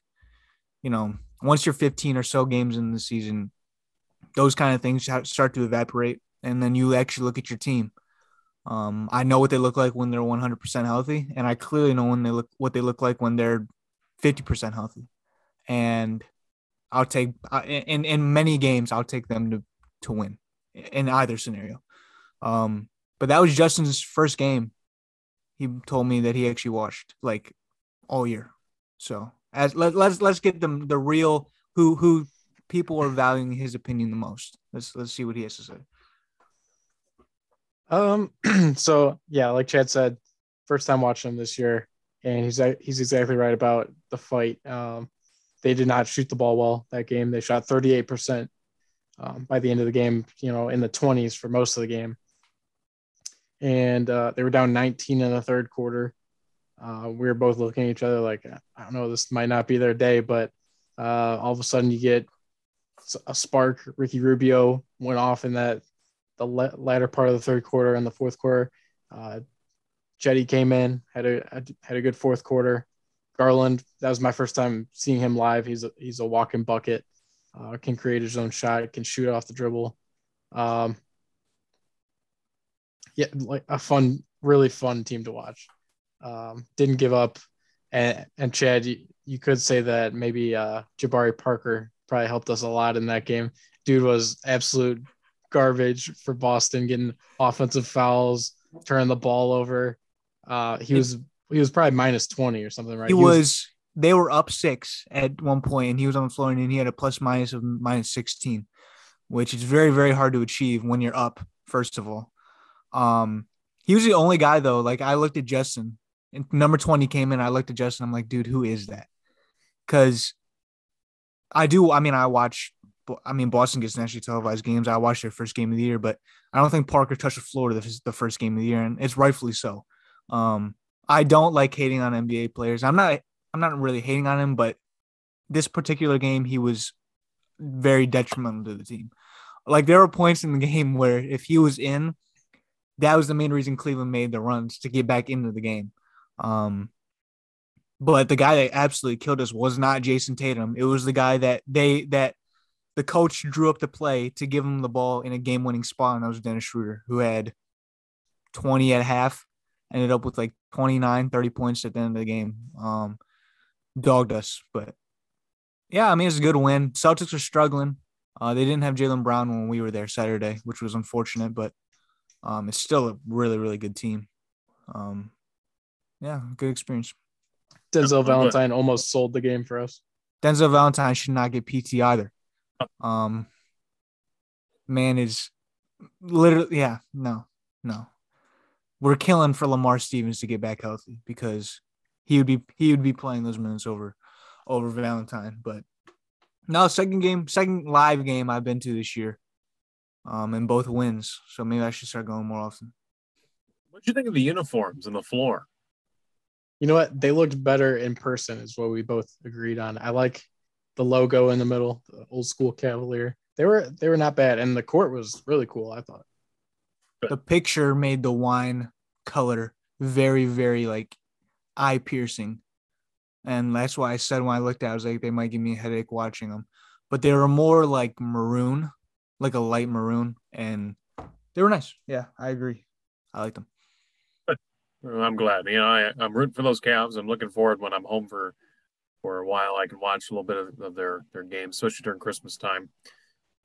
you know, once you're fifteen or so games in the season, those kind of things start to evaporate, and then you actually look at your team. Um, I know what they look like when they're one hundred percent healthy, and I clearly know when they look what they look like when they're fifty percent healthy. And I'll take in in many games, I'll take them to to win in either scenario. Um, but that was Justin's first game. He told me that he actually watched like all year, so. As let, let's let's get them the real who who people are valuing his opinion the most. Let's let's see what he has to say. Um. So yeah, like Chad said, first time watching him this year, and he's he's exactly right about the fight. Um, they did not shoot the ball well that game. They shot thirty-eight percent um, by the end of the game. You know, in the twenties for most of the game, and uh, they were down nineteen in the third quarter. Uh, we were both looking at each other like, I don't know, this might not be their day, but uh, all of a sudden you get a spark. Ricky Rubio went off in that the le- latter part of the third quarter and the fourth quarter. Uh, Jetty came in, had a, a had a good fourth quarter. Garland, that was my first time seeing him live. He's a, he's a walking bucket, uh, can create his own shot, can shoot off the dribble. Um, yeah, like a fun, really fun team to watch. Um, didn't give up, and, and Chad, you, you could say that maybe uh, Jabari Parker probably helped us a lot in that game. Dude was absolute garbage for Boston, getting offensive fouls, turning the ball over. Uh, he was he was probably minus twenty or something, right? He, he was they were up six at one point, and he was on the floor, and he had a plus minus of minus sixteen, which is very, very hard to achieve when you're up, first of all. Um, he was the only guy, though. Like, I looked at Justin, and number twenty came in. I looked at Justin. I'm like, dude, who is that? Because I do, I mean, I watch, I mean, Boston gets nationally televised games. I watched their first game of the year, but I don't think Parker touched the floor the, the first game of the year, and it's rightfully so. Um, I don't like hating on N B A players. I'm not, I'm not really hating on him, but this particular game, he was very detrimental to the team. Like, there were points in the game where if he was in, that was the main reason Cleveland made the runs to get back into the game. Um, but the guy that absolutely killed us was not Jason Tatum. It was the guy that they, that the coach drew up the play to give him the ball in a game-winning spot, and that was Dennis Schroeder, who had twenty at half, ended up with like twenty-nine, thirty points at the end of the game. Um, dogged us. But, yeah, I mean, it's a good win. Celtics are struggling. Uh, they didn't have Jaylen Brown when we were there Saturday, which was unfortunate, but um, it's still a really, really good team. Um, yeah, good experience. Denzel Valentine almost sold the game for us. Denzel Valentine should not get P T either. Um, man is literally, yeah, no, no. We're killing for Lamar Stevens to get back healthy, because he would be he would be playing those minutes over over Valentine. But no, second game, second live game I've been to this year, um, and both wins. So maybe I should start going more often. What do you think of the uniforms and the floor? You know what? They looked better in person, is what we both agreed on. I like the logo in the middle, the old school Cavalier. They were they were not bad, and the court was really cool, I thought. The picture made the wine color very, very, like, eye-piercing. And that's why I said when I looked at it, I was like, they might give me a headache watching them. But they were more, like, maroon, like a light maroon, and they were nice. Yeah, I agree. I liked them. I'm glad. You know, I, I'm rooting for those Cavs. I'm looking forward when I'm home for, for a while. I can watch a little bit of, of their, their games, especially during Christmas time.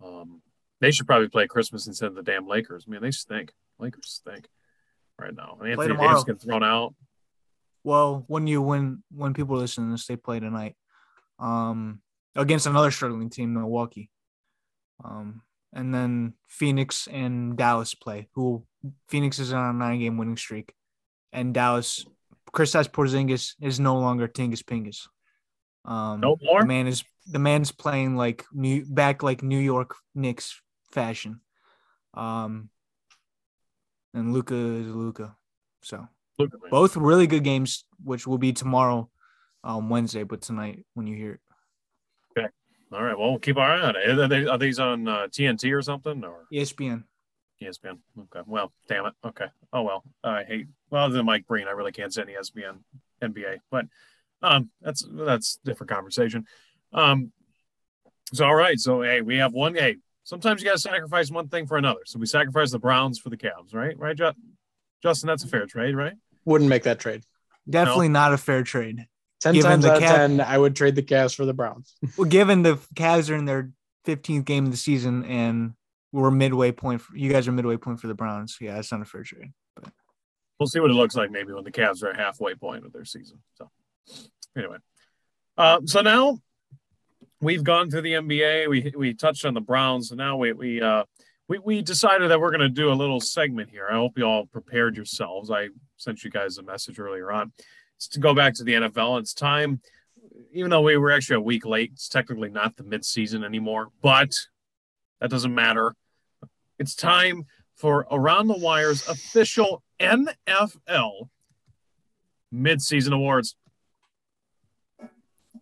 Um, they should probably play Christmas instead of the damn Lakers. Man, they stink. Lakers stink right now. And Anthony Davis getting thrown out. Well, when you when when people listen to this, they play tonight um, against another struggling team, Milwaukee. Um, and then Phoenix and Dallas play. Who Phoenix is on a nine-game winning streak. And Dallas, Kristaps Porzingis is no longer Tingus Pingus. Um, no more. The man is the man's playing like new back like New York Knicks fashion. Um, and Luka is Luka. So Luka, both really good games, which will be tomorrow, um, Wednesday, but tonight when you hear it. Okay. All right. Well, we'll keep our eye on it. Are, they, are these on uh, T N T or something? Or E S P N. E S P N. Okay. Well, damn it. Okay. Oh, well. I hate – well, other than Mike Breen, I really can't say E S P N, N B A. But um, that's that's a different conversation. Um, so, all right. So, hey, we have one hey, – sometimes you got to sacrifice one thing for another. So, we sacrificed the Browns for the Cavs, right? Right, Ju- Justin? That's a fair trade, right? Wouldn't make that trade. Definitely no. Not a fair trade. Ten given times out Cav- of ten, I would trade the Cavs for the Browns. Well, given the Cavs are in their fifteenth game of the season and – We're midway point. For, you guys are midway point for the Browns. Yeah, that's not a fair trade. But we'll see what it looks like maybe when the Cavs are at halfway point of their season. So anyway, uh, so now we've gone through the N B A. We we touched on the Browns. So now we we uh, we we decided that we're going to do a little segment here. I hope you all prepared yourselves. I sent you guys a message earlier on. It's to go back to the N F L. It's time, even though we were actually a week late. It's technically not the midseason anymore, but that doesn't matter. It's time for Around the Wire's official N F L midseason awards.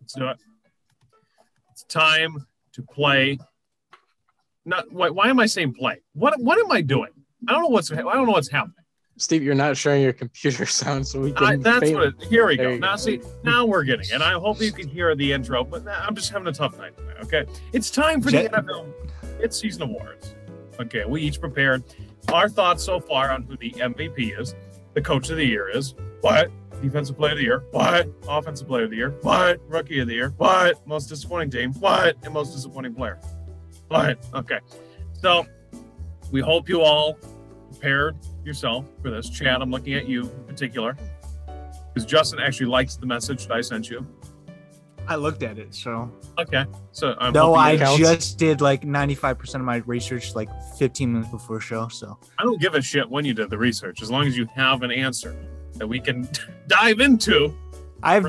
Let's do it. It's time to play. Not why, why am I saying play? What what am I doing? I don't know what's I don't know what's happening. Steve, you're not sharing your computer sound, so we can. I, that's fail. What. It, here we go. Now go. See, now we're getting it. I hope you can hear the intro, but I'm just having a tough night tonight. Okay, it's time for Jet. The N F L midseason awards. Okay, we each prepared our thoughts so far on who the M V P is, the coach of the year is, what defensive player of the year, what offensive player of the year, what rookie of the year, what most disappointing team, what and most disappointing player. But okay, so we hope you all prepared yourself for this. Chad, I'm looking at you in particular because Justin actually likes the message that I sent you. I looked at it, so okay. So I'm no, I counts. just did like ninety-five percent of my research like fifteen minutes before show. So I don't give a shit when you did the research, as long as you have an answer that we can dive into. I've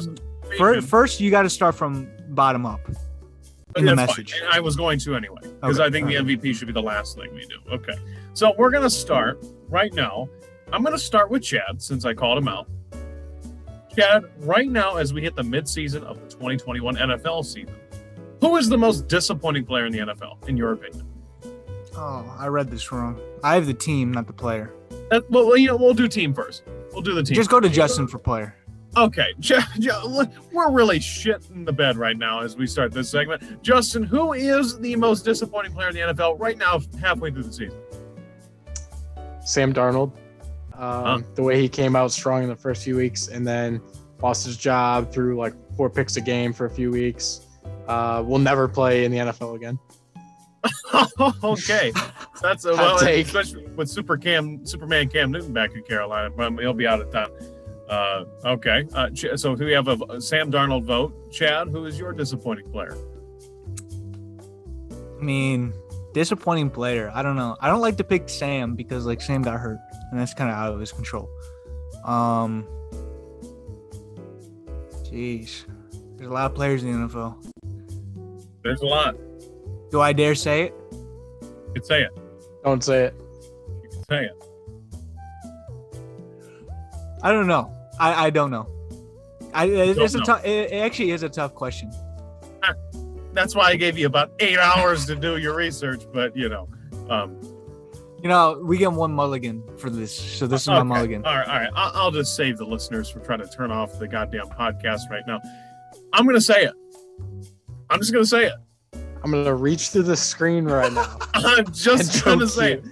first, first you got to start from bottom up in the message. Fine. I was going to anyway because okay, I think the right. M V P should be the last thing we do. Okay, so we're gonna start right now. I'm gonna start with Chad since I called him out. Chad, right now as we hit the midseason of the twenty twenty-one N F L season, who is the most disappointing player in the N F L, in your opinion? Oh, I read this wrong. I have the team, not the player. That, well, you know, we'll do team first. We'll do the team. Just first. Go to Justin for player. Okay, Chad, we're really shitting the bed right now as we start this segment. Justin, who is the most disappointing player in the N F L right now, halfway through the season? Sam Darnold. Um, huh? The way he came out strong in the first few weeks and then lost his job through like four picks a game for a few weeks. Uh, will never play in the N F L again. Okay. That's a well, take. Especially with Super Cam, Superman Cam Newton back in Carolina, but he'll be out of time. Uh, okay. Uh, so we have a, a Sam Darnold vote. Chad, who is your disappointing player? I mean, disappointing player. I don't know. I don't like to pick Sam because like Sam got hurt. And that's kind of out of his control. Um, Jeez. There's a lot of players in the N F L. There's a lot. Do I dare say it? You can say it. Don't say it. You can say it. I don't know. I, I don't know. I it, don't it's know. a tough. It, it actually is a tough question. That's why I gave you about eight hours to do your research, but, you know... Um, You know, we get one mulligan for this, so this is okay. my mulligan. All right, all right. I'll just save the listeners from trying to turn off the goddamn podcast right now. I'm going to say it. I'm just going to say it. I'm going to reach through the screen right now. I'm just going to say it.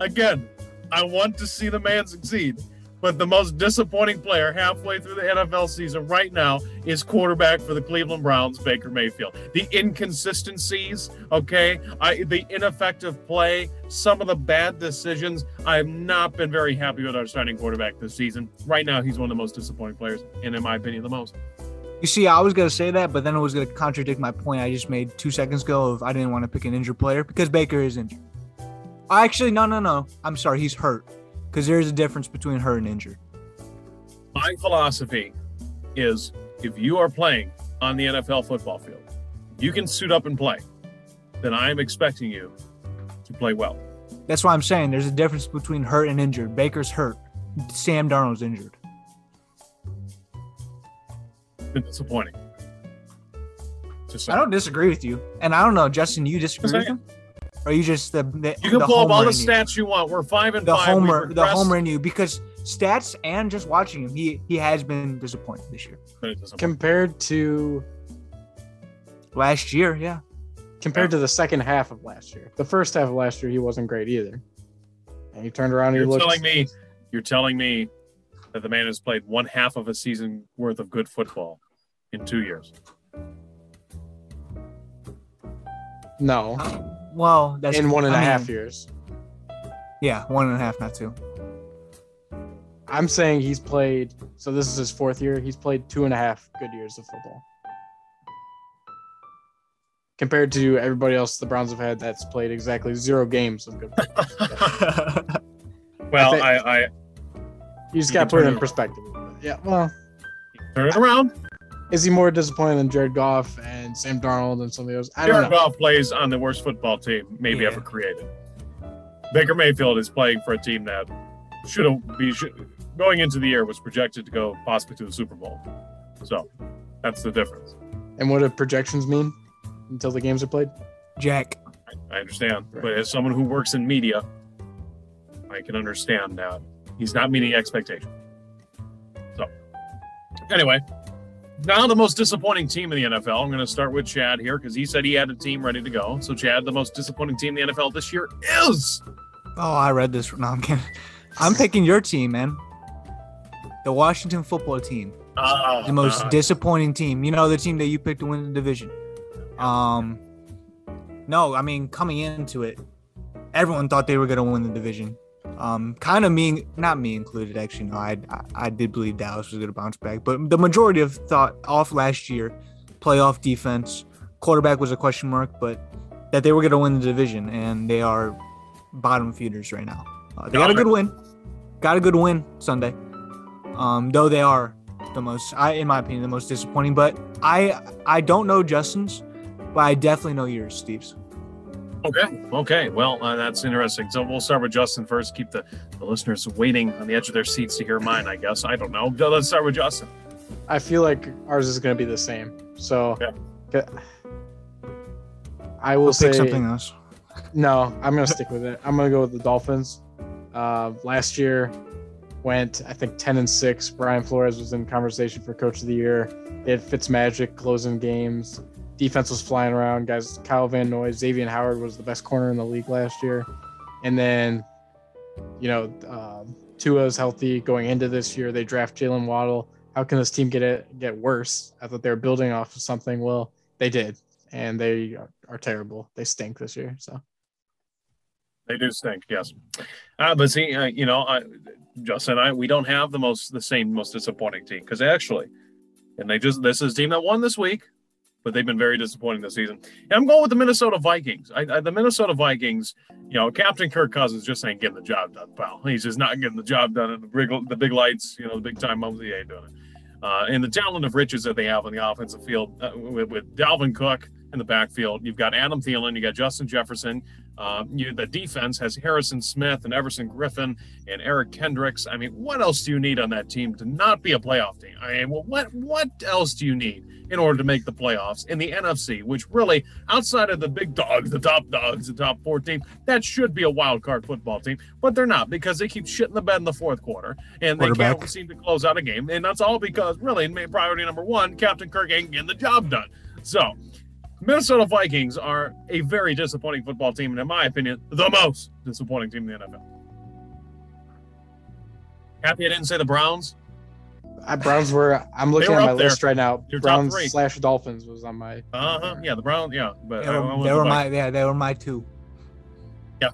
Again, I want to see the man succeed, but the most disappointing player halfway through the N F L season right now is quarterback for the Cleveland Browns, Baker Mayfield. The inconsistencies, okay, I, the ineffective play, some of the bad decisions. I have not been very happy with our starting quarterback this season. Right now, he's one of the most disappointing players, and in my opinion, the most. You see, I was going to say that, but then I was going to contradict my point I just made two seconds ago of I didn't want to pick an injured player because Baker is injured. Actually, no, no, no. I'm sorry. He's hurt. Because there's a difference between hurt and injured. My philosophy is if you are playing on the N F L football field, you can suit up and play, then I'm expecting you to play well. That's why I'm saying there's a difference between hurt and injured. Baker's hurt. Sam Darnold's injured. It's disappointing. Just I don't disagree with you. And I don't know, Justin, you disagree with him? Or you just the, the you can the pull up all the stats you. you want. We're five and the five. Homer, the homer in you because stats and just watching him, he he has been disappointing this year compared to last year. Yeah, compared yeah. to the second half of last year. The first half of last year, he wasn't great either. And he turned around. You're and he looked. Telling me, you're telling me that the man has played one half of a season worth of good football in two years. No. Uh, Well, that's in one and I a mean, half years. Yeah, one and a half, not two. I'm saying he's played, so this is his fourth year. He's played two and a half good years of football. Compared to everybody else the Browns have had that's played exactly zero games of good football. Well, I, think, I, I. You just got to put it in perspective. Yeah, well. Turn it around. Is he more disappointing than Jared Goff and Sam Darnold and some of those? I don't Jared know. Goff plays on the worst football team maybe yeah. ever created. Baker Mayfield is playing for a team that should have be should, going into the year was projected to go possibly to the Super Bowl. So that's the difference. And what do projections mean until the games are played? Jack. I, I understand. Right. But as someone who works in media, I can understand that he's not meeting expectations. So anyway. Now the most disappointing team in the N F L. I'm going to start with Chad here because he said he had a team ready to go. So, Chad, the most disappointing team in the N F L this year is... Oh, I read this. No, I'm kidding. I'm picking your team, man. The Washington Football Team. Uh, the most uh, disappointing team. You know, the team that you picked to win the division. Um, No, I mean, coming into it, everyone thought they were going to win the division. Um, kind of me, not me included, actually, no, I, I I did believe Dallas was going to bounce back, but the majority of thought off last year, playoff defense. Quarterback was a question mark, but that they were going to win the division, and they are bottom feeders right now. Uh, they got a good win. Got a good win Sunday. Um, though they are the most, I, in my opinion, the most disappointing. But I I don't know Justin's, but I definitely know yours, Steve's. Okay. Okay. Well, uh, that's interesting. So we'll start with Justin first. Keep the, the listeners waiting on the edge of their seats to hear mine, I guess. I don't know. Let's start with Justin. I feel like ours is going to be the same. So okay. I will I'll say something else. No, I'm going to stick with it. I'm going to go with the Dolphins. Uh, last year went, I think, ten and six. Brian Flores was in conversation for Coach of the Year. They had Fitzmagic closing games. Defense was flying around. Guys, Kyle Van Noy, Xavier Howard was the best corner in the league last year. And then, you know, uh, Tua's healthy going into this year. They draft Jalen Waddle. How can this team get it, get worse? I thought they were building off of something. Well, they did, and they are, are terrible. They stink this year. So they do stink, yes. Uh, but see, uh, you know, I, Justin and I, we don't have the most the same most disappointing team because actually, and they just this is a team that won this week. But they've been very disappointing this season. And I'm going with the Minnesota Vikings. I, I, the Minnesota Vikings, you know, Captain Kirk Cousins just ain't getting the job done, pal. He's just not getting the job done in the big, the big lights, you know, the big time moves. He ain't doing it. Uh, and the talent of riches that they have on the offensive field uh, with, with Dalvin Cook in the backfield. You've got Adam Thielen. You got Justin Jefferson. Uh, you, the defense has Harrison Smith and Everson Griffin and Eric Kendricks. I mean, what else do you need on that team to not be a playoff team? I mean, well, what what else do you need in order to make the playoffs in the N F C, which really, outside of the big dogs, the top dogs, the top four team, that should be a wild card football team, but they're not because they keep shitting the bed in the fourth quarter and they can't seem to close out a game. And that's all because, really, priority number one, Captain Kirk ain't getting the job done. So Minnesota Vikings are a very disappointing football team, and in my opinion, the most disappointing team in the N F L. Happy I didn't say the Browns. I, Browns were. I'm looking were at my there. list right now. Your Browns slash Dolphins was on my. Uh huh. Yeah, the Browns. Yeah, but they were, they were my. Yeah, they were my two. Yeah,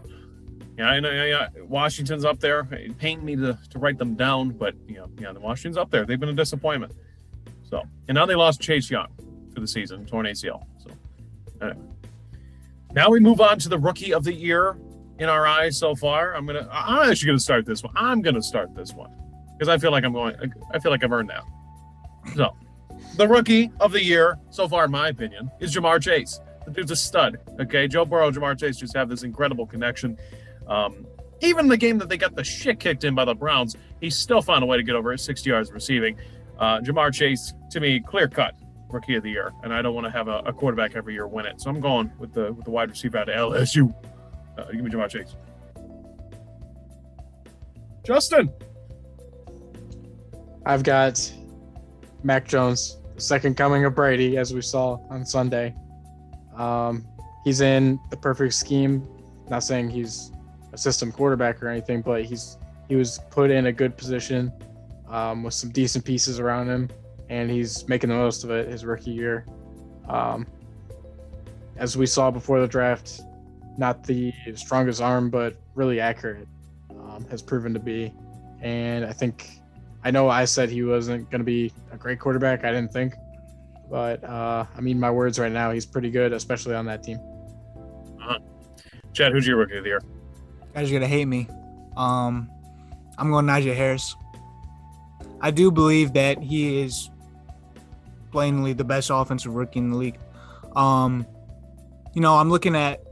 yeah. I know. Yeah, yeah, Washington's up there. It pained me to to write them down, but you know, yeah, the Washington's up there. They've been a disappointment. So, and now they lost Chase Young for the season, torn A C L. So anyway. Now we move on to the rookie of the year in our eyes so far. I'm gonna I'm actually gonna start this one. I'm gonna start this one. Because I feel like I'm going I feel like I've earned that. So the rookie of the year so far, in my opinion, is Jamar Chase. The dude's a stud. Okay, Joe Burrow, Jamar Chase just have this incredible connection. Um even the game that they got the shit kicked in by the Browns, he still found a way to get over his sixty yards receiving. Uh Jamar Chase, to me, clear cut rookie of the year, and I don't want to have a, a quarterback every year win it. So I'm going with the with the wide receiver out of L S U. Uh, give me Jamar Chase. Justin. I've got Mac Jones, the second coming of Brady, as we saw on Sunday. Um, he's in the perfect scheme. Not saying he's a system quarterback or anything, but he's he was put in a good position um, with some decent pieces around him. And he's making the most of it his rookie year. Um, as we saw before the draft, not the strongest arm, but really accurate, um, has proven to be. And I think, I know I said he wasn't going to be a great quarterback. I didn't think. But, uh, I mean, my words right now, he's pretty good, especially on that team. Uh-huh. Chad, who's your rookie of the year? Guys are going to hate me. Um, I'm going Najee Harris. I do believe that he is plainly the best offensive rookie in the league. Um, you know, I'm looking at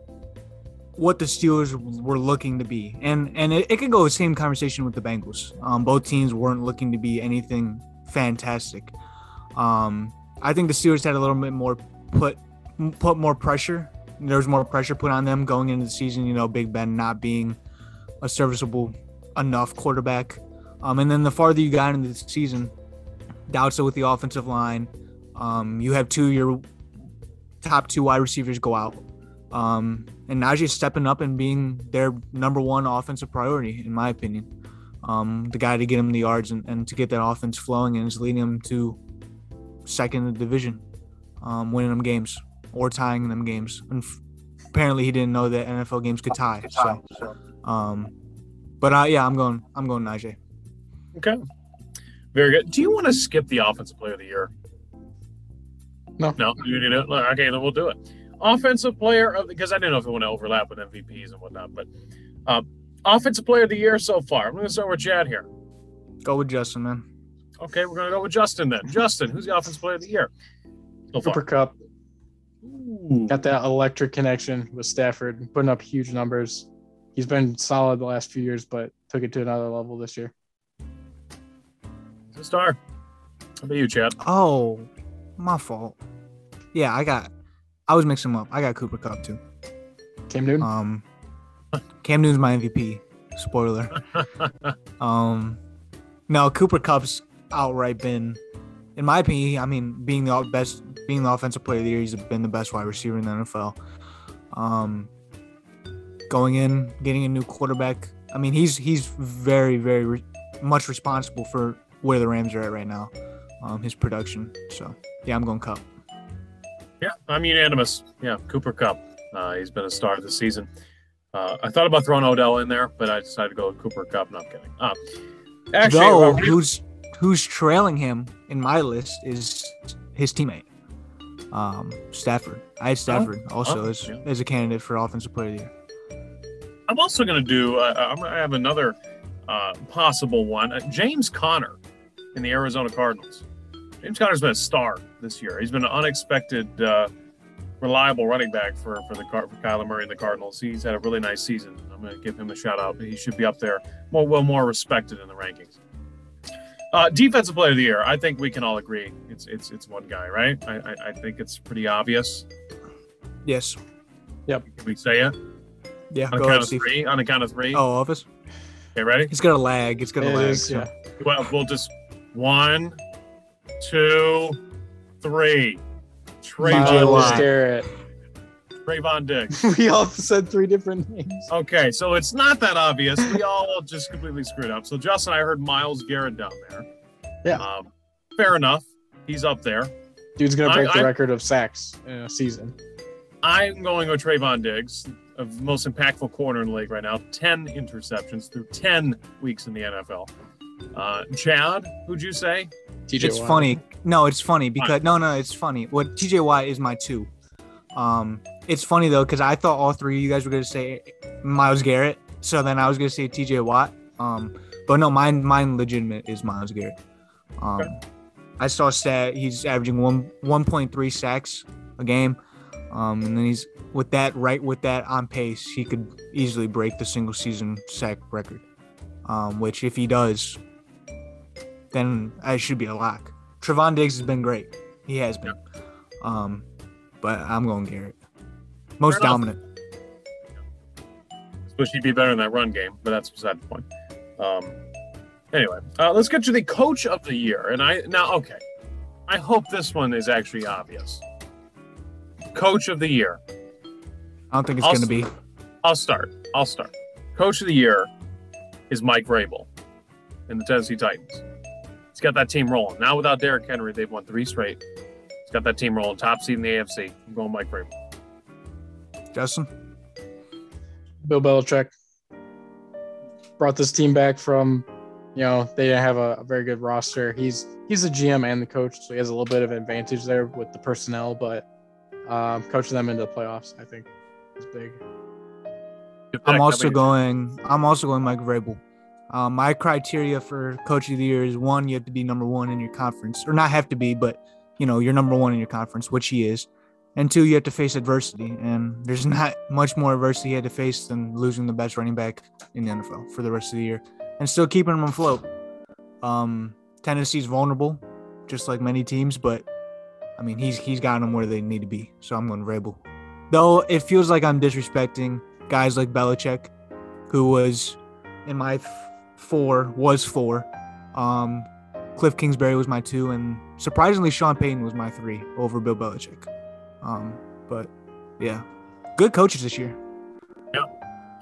what the Steelers were looking to be. And and it, it could go the same conversation with the Bengals. Um, both teams weren't looking to be anything fantastic. Um, I think the Steelers had a little bit more put put more pressure. There was more pressure put on them going into the season, you know, Big Ben not being a serviceable enough quarterback. Um, and then the farther you got into the season, doubts with the offensive line. Um, you have two of your top two wide receivers go out. Um, and Najee's stepping up and being their number one offensive priority, in my opinion. Um, the guy to get him the yards and, and to get that offense flowing and is leading him to second in the division, um, winning them games or tying them games. And f- apparently he didn't know that N F L games could tie. So, um, but uh, yeah, I'm going, I'm going Najee. Okay. Very good. Do you want to skip the offensive player of the year? No. No. You know, okay, then we'll do it. Offensive player of the, because I didn't know if it went to overlap with M V Ps and whatnot, but um, offensive player of the year so far. I'm going to start with Chad here. Go with Justin, man. Okay, we're going to go with Justin then. Justin, who's the offensive player of the year? So Cooper Kupp. Ooh. Got that electric connection with Stafford, putting up huge numbers. He's been solid the last few years, but took it to another level this year. The star. How about you, Chad? Oh, my fault. Yeah, I got – I was mixing them up. I got Cooper Kupp too. Cam Newton? Um, Cam Newton's my M V P. Spoiler. um, no, Cooper Kupp's outright been – in my opinion, I mean, being the best, being the offensive player of the year, he's been the best wide receiver in the N F L. Um, going in, getting a new quarterback. I mean, he's he's very, very re- much responsible for where the Rams are at right now, um, his production. So, yeah, I'm going Kupp. Yeah, I'm unanimous. Yeah, Cooper Kupp. Uh, he's been a star this season. Uh, I thought about throwing Odell in there, but I decided to go with Cooper Kupp. No, I'm kidding. Uh, actually, Though, Robert, who's... who's trailing him in my list is his teammate, um, Stafford. I had Stafford oh, also oh, as, yeah. as a candidate for Offensive Player of the Year. I'm also going to do uh, – I'm going to have another uh, possible one. Uh, James Conner in the Arizona Cardinals. James Conner's been a star this year. He's been an unexpected, uh, reliable running back for, for, the Car- for Kyler Murray and the Cardinals. He's had a really nice season. I'm going to give him a shout-out. He should be up there, more, well, more respected in the rankings. Uh, defensive player of the year. I think we can all agree it's it's it's one guy, right? I I, I think it's pretty obvious. Yes. Yep. Can we say it? Yeah. On the count of three. On the count of three. Oh, office. Okay, ready? It's gonna lag. It's gonna it lag. Is, yeah. Well, we'll just one, two, three. Trayvon Garrett. Trayvon Diggs. We all said three different names. Okay, so it's not that obvious. We all just completely screwed up. So, Justin, I heard Miles Garrett down there. Yeah. Um, fair enough. He's up there. Dude's going to break I, the I, record of sacks in a season. I'm going with Trayvon Diggs, the most impactful corner in the league right now. ten interceptions through ten weeks in the N F L. Uh, Chad, who'd you say? T J It's Watt. funny. No, it's funny because Fine. – no, no, it's funny. What well, T J Watt is my two. Um, it's funny though, because I thought all three of you guys were going to say Miles Garrett, so then I was going to say T J Watt. Um, but no, mine, mine legitimate is Miles Garrett. Um, okay. I saw a stat he's averaging one one point three sacks a game, um, and then he's with that right with that on pace, he could easily break the single season sack record. Um, which if he does, then I should be a lock. Trevon Diggs has been great. He has been. Yep. Um. But I'm going Garrett. Most dominant. I suppose he'd be better in that run game, but that's beside the point. Um, anyway, uh, let's get to the coach of the year. And I now, okay, I hope this one is actually obvious. Coach of the year. I don't think it's going to be. I'll start. I'll start. Coach of the year is Mike Vrabel in the Tennessee Titans. He's got that team rolling. Now without Derrick Henry, they've won three straight. Got that team rolling. Top seed in the A F C. I'm going Mike Vrabel. Justin? Bill Belichick brought this team back from, you know, they didn't have a, a very good roster. He's he's the G M and the coach, so he has a little bit of advantage there with the personnel, but um, coaching them into the playoffs, I think, is big. I'm also going I'm also going Mike Vrabel. Um, my criteria for coach of the year is, one, you have to be number one in your conference. Or not have to be, but you know, you're number one in your conference, which he is. And two, you have to face adversity. And there's not much more adversity he had to face than losing the best running back in the N F L for the rest of the year and still keeping him afloat. Um, Tennessee's vulnerable, just like many teams, but, I mean, he's he's gotten them where they need to be. So I'm going Vrabel. Though it feels like I'm disrespecting guys like Belichick, who was, in my f- four, was four, um, Cliff Kingsbury was my two, and surprisingly, Sean Payton was my three over Bill Belichick. Um, but, yeah, good coaches this year. Yeah.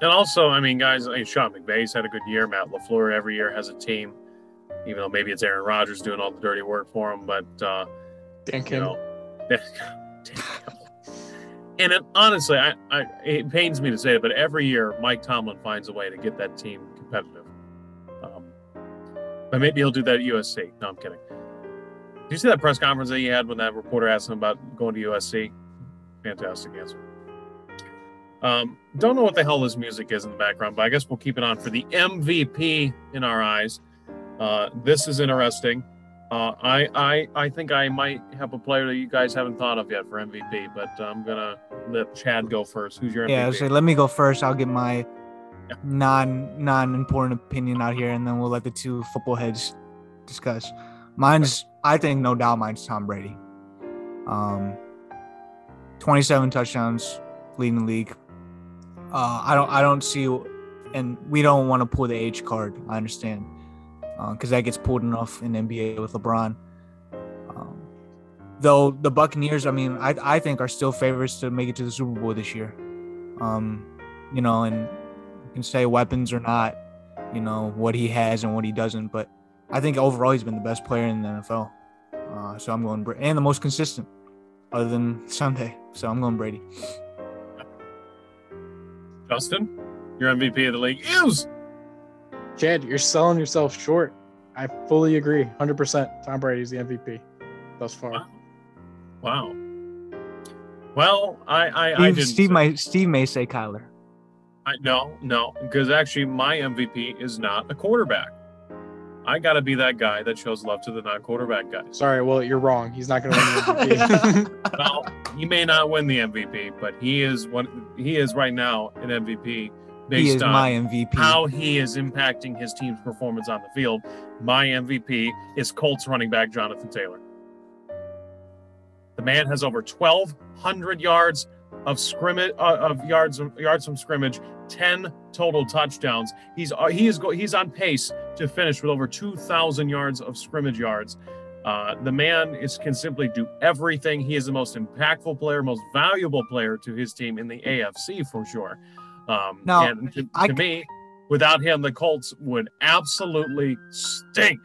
And also, I mean, guys, like Sean McVay's had a good year. Matt LaFleur every year has a team, even though maybe it's Aaron Rodgers doing all the dirty work for him. But, uh, Dan Campbell. You know, and it, honestly, I, I, it pains me to say it, but every year Mike Tomlin finds a way to get that team competitive. But maybe he'll do that at U S C. No, I'm kidding. Did you see that press conference that he had when that reporter asked him about going to U S C? Fantastic answer. Um, don't know what the hell this music is in the background, but I guess we'll keep it on for the M V P in our eyes. Uh, this is interesting. Uh, I, I I think I might have a player that you guys haven't thought of yet for M V P, but I'm going to let Chad go first. Who's your M V P? Yeah, so let me go first. I'll get my yeah. non, non-important opinion out here, and then we'll let the two football heads discuss. Mine's, I think, no doubt mine's Tom Brady. Um, twenty-seven touchdowns, leading the league. Uh, I don't I don't see, and we don't want to pull the H card, I understand. Because uh, that gets pulled enough in the N B A with LeBron. Um, though the Buccaneers, I mean, I I think are still favorites to make it to the Super Bowl this year. Um, you know, and you can say weapons or not, you know, what he has and what he doesn't. But I think overall he's been the best player in the N F L. Uh, so I'm going Brady. And the most consistent other than Sunday. So I'm going Brady. Justin, your M V P of the league is... Chad, you're selling yourself short. I fully agree. one hundred percent Tom Brady's the M V P thus far. Wow. Well, I, I, Steve, I didn't. Steve may, Steve may say Kyler. I, no, no, because actually my M V P is not a quarterback. I got to be that guy that shows love to the non-quarterback guy. Sorry, well, you're wrong. He's not going to win the M V P. Well, he may not win the M V P, but he is one. He is right now an M V P. Based he is on my M V P. How he is impacting his team's performance on the field. My M V P is Colts running back Jonathan Taylor. The man has over twelve hundred yards of scrimmage, uh, of yards yards from scrimmage, ten total touchdowns. He's uh, he is go- he's on pace to finish with over two thousand yards of scrimmage yards. Uh, the man is can simply do everything. He is the most impactful player, most valuable player to his team in the A F C for sure. Um, no, and to, to I, me, without him, the Colts would absolutely stink.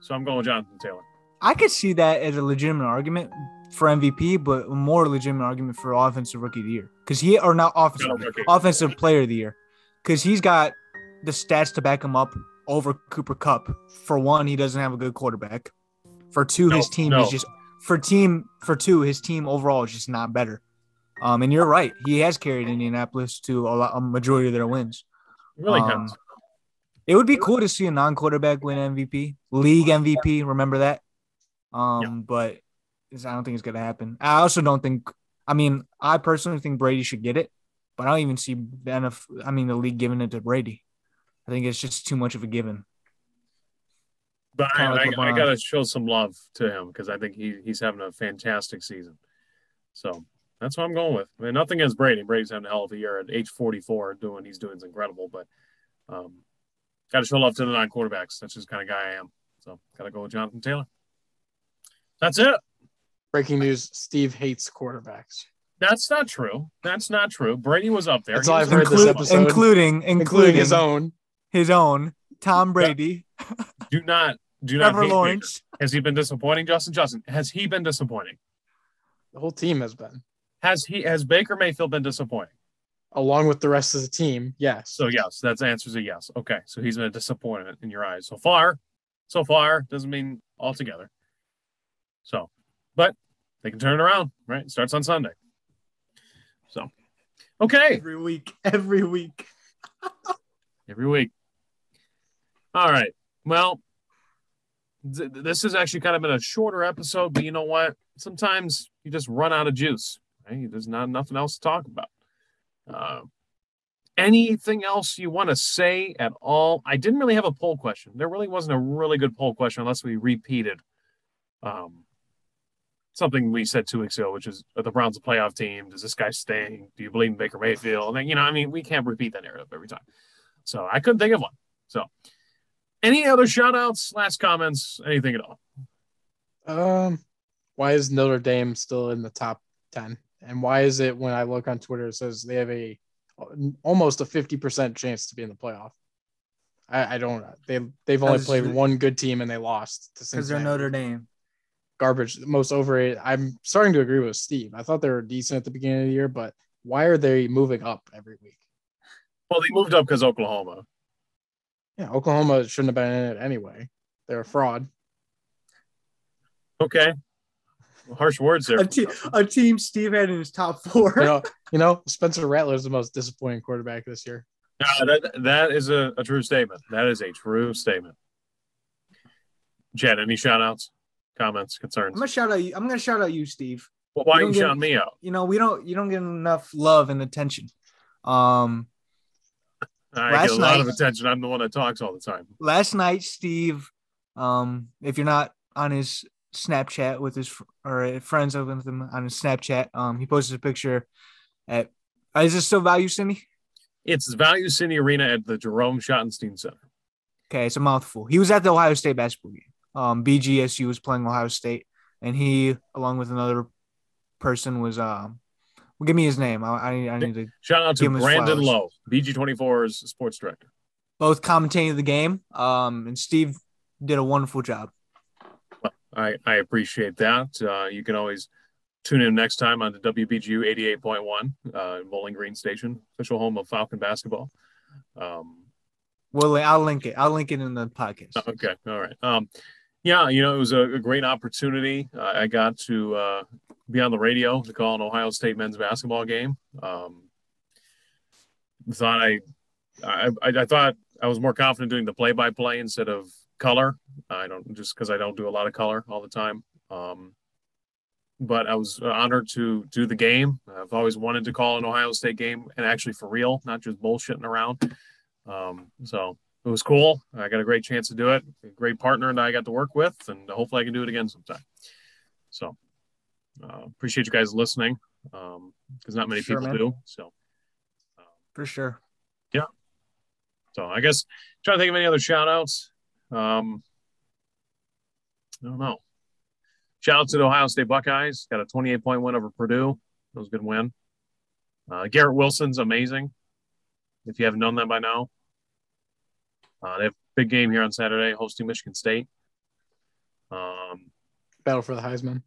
So I'm going with Jonathan Taylor. I could see that as a legitimate argument for M V P, but a more legitimate argument for offensive rookie of the year. Because he, or not offensive, offensive player of the year. Because he's got the stats to back him up over Cooper Kupp. For one, he doesn't have a good quarterback. For two, no, his team no. is just, for team, for two, his team overall is just not better. Um, and you're right. He has carried Indianapolis to a, lot, a majority of their wins. Really um, It would be cool to see a non-quarterback win M V P, league M V P. Remember that. Um, yeah. But I don't think it's going to happen. I also don't think. I mean, I personally think Brady should get it, but I don't even see the N F L, I mean, the league giving it to Brady. I think it's just too much of a given. But I, like I, I gotta show some love to him because I think he he's having a fantastic season. So. That's what I'm going with. I mean, nothing against Brady. Brady's having a hell of a year at age forty-four. Doing he's doing is incredible, but um, got to show love to the non-quarterbacks. That's just the kind of guy I am. So got to go with Jonathan Taylor. That's it. Breaking news: Steve hates quarterbacks. That's not true. That's not true. Brady was up there. That's all I've heard this episode, including, including including his own, his own Tom Brady. Yeah. Do not, do not. Trevor Lawrence. Has he been disappointing, Justin? Justin, has he been disappointing? The whole team has been. Has he has Baker Mayfield been disappointing? Along with the rest of the team, yes. So yes, that answers a yes. Okay, so he's been a disappointment in your eyes so far. So far doesn't mean altogether. So, but they can turn it around, right? It starts on Sunday. So, okay. Every week, every week, every week. All right. Well, th- this has actually kind of been a shorter episode, but you know what? Sometimes you just run out of juice. Hey, there's not nothing else to talk about. Uh, anything else you want to say at all? I didn't really have a poll question. There really wasn't a really good poll question unless we repeated um, something we said two weeks ago, which is the Browns a playoff team. Does this guy stay? Do you believe in Baker Mayfield? And then, you know, I mean, we can't repeat that narrative every time. So I couldn't think of one. So any other shout outs, last comments, anything at all? Um, why is Notre Dame still in the top ten? And why is it when I look on Twitter, it says they have a almost a fifty percent chance to be in the playoff? I, I don't know. They, they've only played the, one good team and they lost. Because they're Notre Dame. Garbage. Most overrated. I'm starting to agree with Steve. I thought they were decent at the beginning of the year, but why are they moving up every week? Well, they moved up because Oklahoma. Yeah, Oklahoma shouldn't have been in it anyway. They're a fraud. Okay. Harsh words there. A, te- a team Steve had in his top four. you, know, you know, Spencer Rattler is the most disappointing quarterback this year. No, that that is a, a true statement. That is a true statement. Chad, any shout outs, comments, concerns? I'm gonna shout out you. I'm gonna shout out you, Steve. Well, why you, you shouting me out? You know, we don't you don't get enough love and attention. Um I get a lot night, of attention. I'm the one that talks all the time. Last night, Steve, um, if you're not on his Snapchat with his or friends open with him on his Snapchat, um, he posted a picture at uh, is this still Value City? It's Value City Arena at the Jerome Schottenstein Center. Okay, it's a mouthful. He was at the Ohio State basketball game. Um, B G S U was playing Ohio State, and he, along with another person, was um. Well, give me his name. I, I need to shout out to Brandon Lowe, B G twenty-four's sports director. Both commentating the game, um, and Steve did a wonderful job. Well, I I appreciate that. Uh, you can always tune in next time on the W B G U eighty-eight point one uh, Bowling Green Station, official home of Falcon basketball. Um, well, I'll link it. I'll link it in the podcast. Okay, all right. Um, yeah, you know, it was a, a great opportunity. Uh, I got to uh, be on the radio to call an Ohio State men's basketball game. Um, thought I, I, I thought I was more confident doing the play-by-play instead of color. I don't just because I don't do a lot of color all the time. Um, but I was honored to do the game. I've always wanted to call an Ohio State game and actually for real, not just bullshitting around. Um, so. It was cool. I got a great chance to do it. A great partner that I got to work with, and hopefully I can do it again sometime. So uh, appreciate you guys listening because um, not many sure, people man. do. So uh, for sure. Yeah. So I guess trying to think of any other shout outs. Um, I don't know. Shout out to the Ohio State Buckeyes. Got a twenty-eight point win over Purdue. That was a good win. Uh, Garrett Wilson's amazing. If you haven't known that by now. Uh, they have a big game here on Saturday, hosting Michigan State. Um, Battle for the Heisman.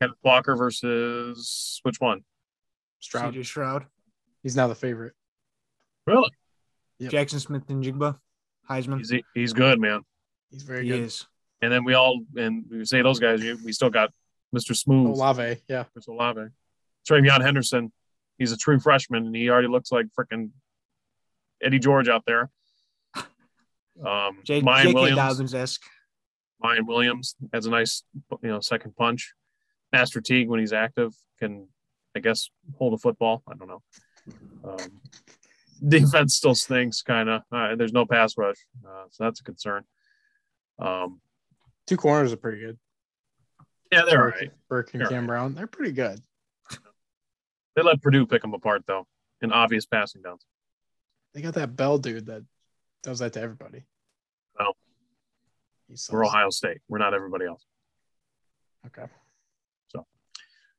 Kenneth Walker versus which one? Stroud. C J Stroud. He's now the favorite. Really? Yep. Jackson Smith and Jigba. Heisman. He's, he's good, man. He's very he good. He is. And then we all, and we say those guys, we still got Mister Smooth. Olave, yeah. Mister Olave. Travion Henderson. He's a true freshman, and he already looks like freaking Eddie George out there. Um, J- Mayan Williams, Dobbins-esque. Mayan Williams has a nice, you know, second punch. Master Teague, when he's active, can I guess hold a football. I don't know. Um, defense still stinks, kind of. Uh, there's no pass rush, uh, so that's a concern. Um, two corners are pretty good. Yeah, they're Burke, all right. Burke and they're Cam right. Brown, they're pretty good. They let Purdue pick them apart though, in obvious passing downs. They got that Bell dude that. Does that to everybody? Well, we're Ohio State. We're not everybody else. Okay. So,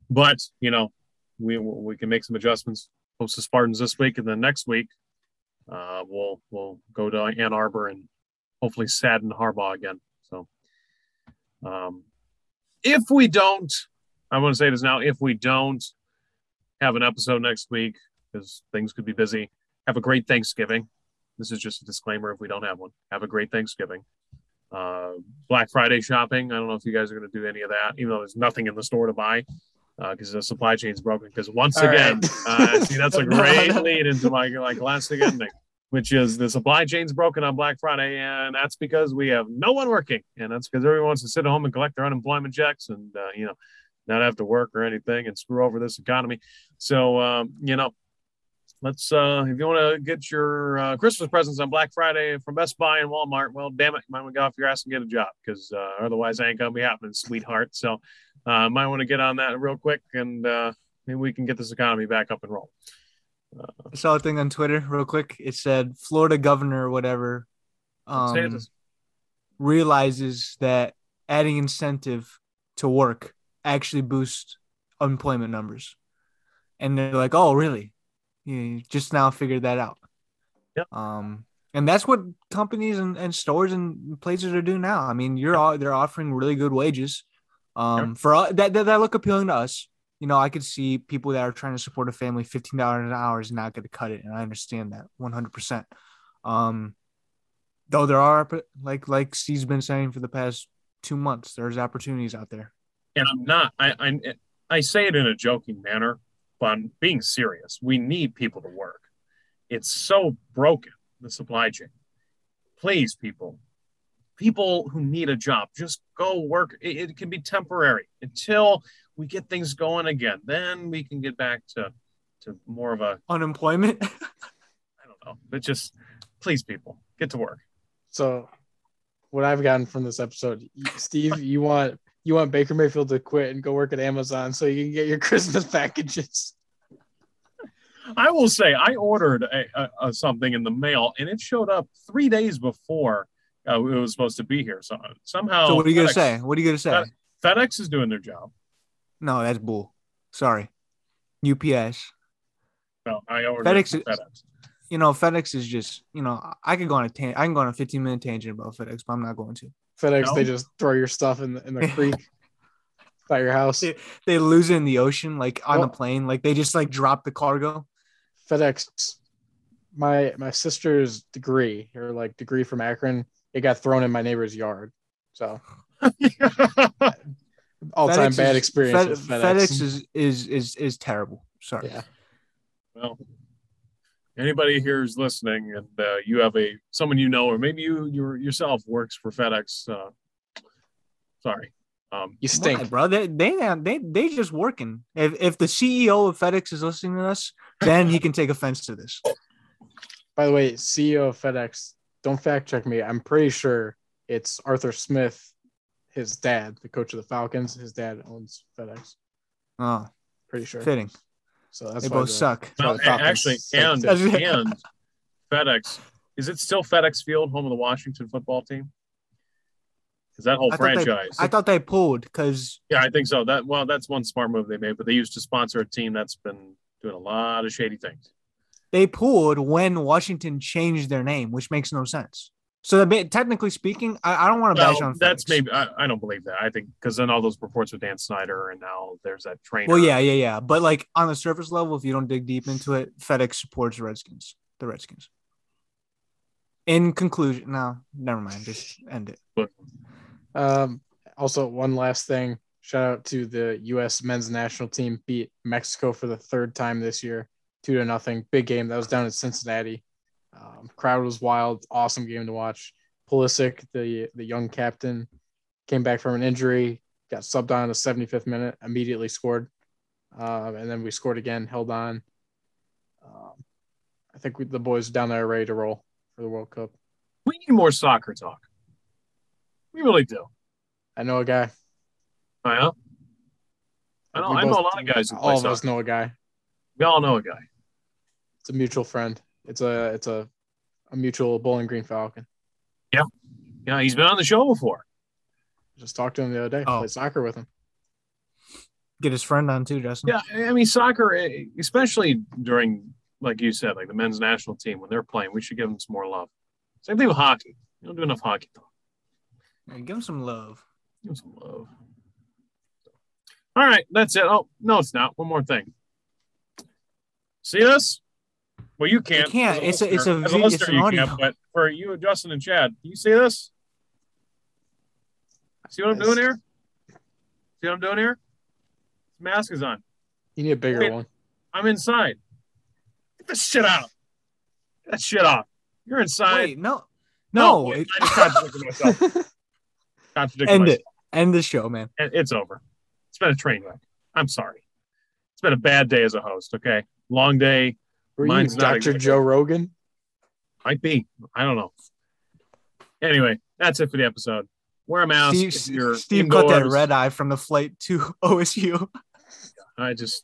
but you know, we we can make some adjustments. Host the Spartans this week, and then next week, uh, we'll we'll go to Ann Arbor and hopefully sadden Harbaugh again. So, um, if we don't, I want to say this now. If we don't have an episode next week, because things could be busy. Have a great Thanksgiving. This is just a disclaimer if we don't have one. Have a great Thanksgiving. Uh, Black Friday shopping. I don't know if you guys are going to do any of that, even though there's nothing in the store to buy because uh, the supply chain's broken. Because once All again, right. uh, see, that's a great no, no. lead into my like classic ending, which is the supply chain's broken on Black Friday, and that's because we have no one working. And that's because everyone wants to sit at home and collect their unemployment checks and, uh, you know, not have to work or anything and screw over this economy. So, um, you know, Let's, uh, if you want to get your uh, Christmas presents on Black Friday from Best Buy and Walmart, well, damn it, you might want to go off your ass and get a job because uh, otherwise that ain't going to be happening, sweetheart. So uh might want to get on that real quick and uh, maybe we can get this economy back up and rolling. Uh, I saw a thing on Twitter real quick. It said Florida governor or whatever um, realizes that adding incentive to work actually boosts unemployment numbers. And they're like, oh, really? You just now figured that out. Yep. Um, and that's what companies and, and stores and places are doing now. I mean, you're all, they're offering really good wages um, yep. for all, that, that, that look appealing to us. You know, I could see people that are trying to support a family, fifteen dollars an hour is not going to cut it. And I understand that one hundred percent. Um, though there are, like, like Steve's been saying for the past two months. There's opportunities out there. And I'm not, I, I, I say it in a joking manner, but I'm being serious. We need people to work. It's so broken, the supply chain. Please, people, people who need a job, just go work. It, it can be temporary until we get things going again. Then we can get back to, to more of a unemployment. I don't know, but just please, people, get to work. So what I've gotten from this episode, Steve, you want, you want Baker Mayfield to quit and go work at Amazon so you can get your Christmas packages. I will say I ordered a, a, a something in the mail, and it showed up three days before uh, it was supposed to be here. So somehow. So what are you going to say? What are you going to say? FedEx is doing their job. No, that's bull. Sorry. U P S. No, I ordered FedEx. Is, FedEx. You know, FedEx is just, you know, I could go on a tan- I can go on a fifteen minute tangent about FedEx, but I'm not going to. FedEx, no. They just throw your stuff in the, in the creek by your house. They, they lose it in the ocean, like on well, a plane. Like they just like drop the cargo. FedEx, my my sister's degree, her like degree from Akron, it got thrown in my neighbor's yard. So all time bad experience. Fed, with FedEx, FedEx is, is is is terrible. Sorry. Yeah. Well, anybody here who's listening, and uh, you have a someone you know, or maybe you your, yourself works for FedEx. Uh, sorry, um, you stink, why, bro. They, they they they just working. If if the C E O of FedEx is listening to us, then he can take offense to this. By the way, C E O of FedEx, don't fact check me. I'm pretty sure it's Arthur Smith, his dad, the coach of the Falcons. His dad owns FedEx. Oh, pretty sure. Fitting. So that's they both the, suck. No, the actually, and, and FedEx, is it still FedEx Field, home of the Washington Football Team? Is that whole I franchise? Thought they, I thought they pulled because. Yeah, I think so. That well, that's one smart move they made, but they used to sponsor a team that's been doing a lot of shady things. They pulled when Washington changed their name, which makes no sense. So that, technically speaking, I, I don't want to bash well, on. That's FedEx. Maybe I, I don't believe that. I think because then all those reports with Dan Snyder and now there's that trainer. Well, yeah, yeah, yeah. But like on the surface level, if you don't dig deep into it, FedEx supports the Redskins. The Redskins. In conclusion, no, never mind. Just end it. Um, also, one last thing. Shout out to the U S men's national team beat Mexico for the third time this year, two to nothing. Big game. That was down in Cincinnati. Um, crowd was wild. Awesome game to watch. Pulisic, the the young captain, came back from an injury, got subbed on in the seventy-fifth minute, immediately scored. Um, and then we scored again, held on. Um, I think we, the boys down there are ready to roll for the World Cup. We need more soccer talk. We really do. I know a guy. I know. I know, I know a lot of guys who play soccer. All of us know a guy. We all know a guy. It's a mutual friend. It's a it's a, a mutual Bowling Green Falcon. Yeah. Yeah, he's been on the show before. Just talked to him the other day. Oh. Played soccer with him. Get his friend on too, Justin. Yeah, I mean, soccer, especially during, like you said, like the men's national team, when they're playing, we should give them some more love. Same thing with hockey. You don't do enough hockey talk. Yeah, give them some love. Give them some love. All right, that's it. Oh, no, it's not. One more thing. See us? Well, you can't. You can't. It's a, it's a, as a listener, it's an you audio. Can't, but for you, Justin and Chad, do you see this? See what I'm doing here? See what I'm doing here? Mask is on. You need a bigger Wait, one. I'm inside. Get this shit out. Get that shit off. You're inside. Wait, no. No. no. It, I just contradicted myself. contradicted End myself. it. End the show, man. It's over. It's been a train wreck. I'm sorry. It's been a bad day as a host, okay? Long day. Were Mine's you Doctor Joe Rogan? Might be. I don't know. Anyway, that's it for the episode. Wear a mask. Steve, Steve got that red eye from the flight to O S U. I just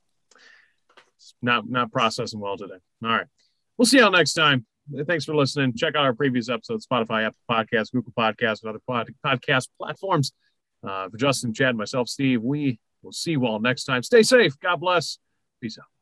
not not processing well today. All right. We'll see y'all next time. Thanks for listening. Check out our previous episodes, Spotify, Apple Podcasts, Google Podcasts, and other pod, podcast platforms. Uh, for Justin, Chad, myself, Steve, we will see you all next time. Stay safe. God bless. Peace out.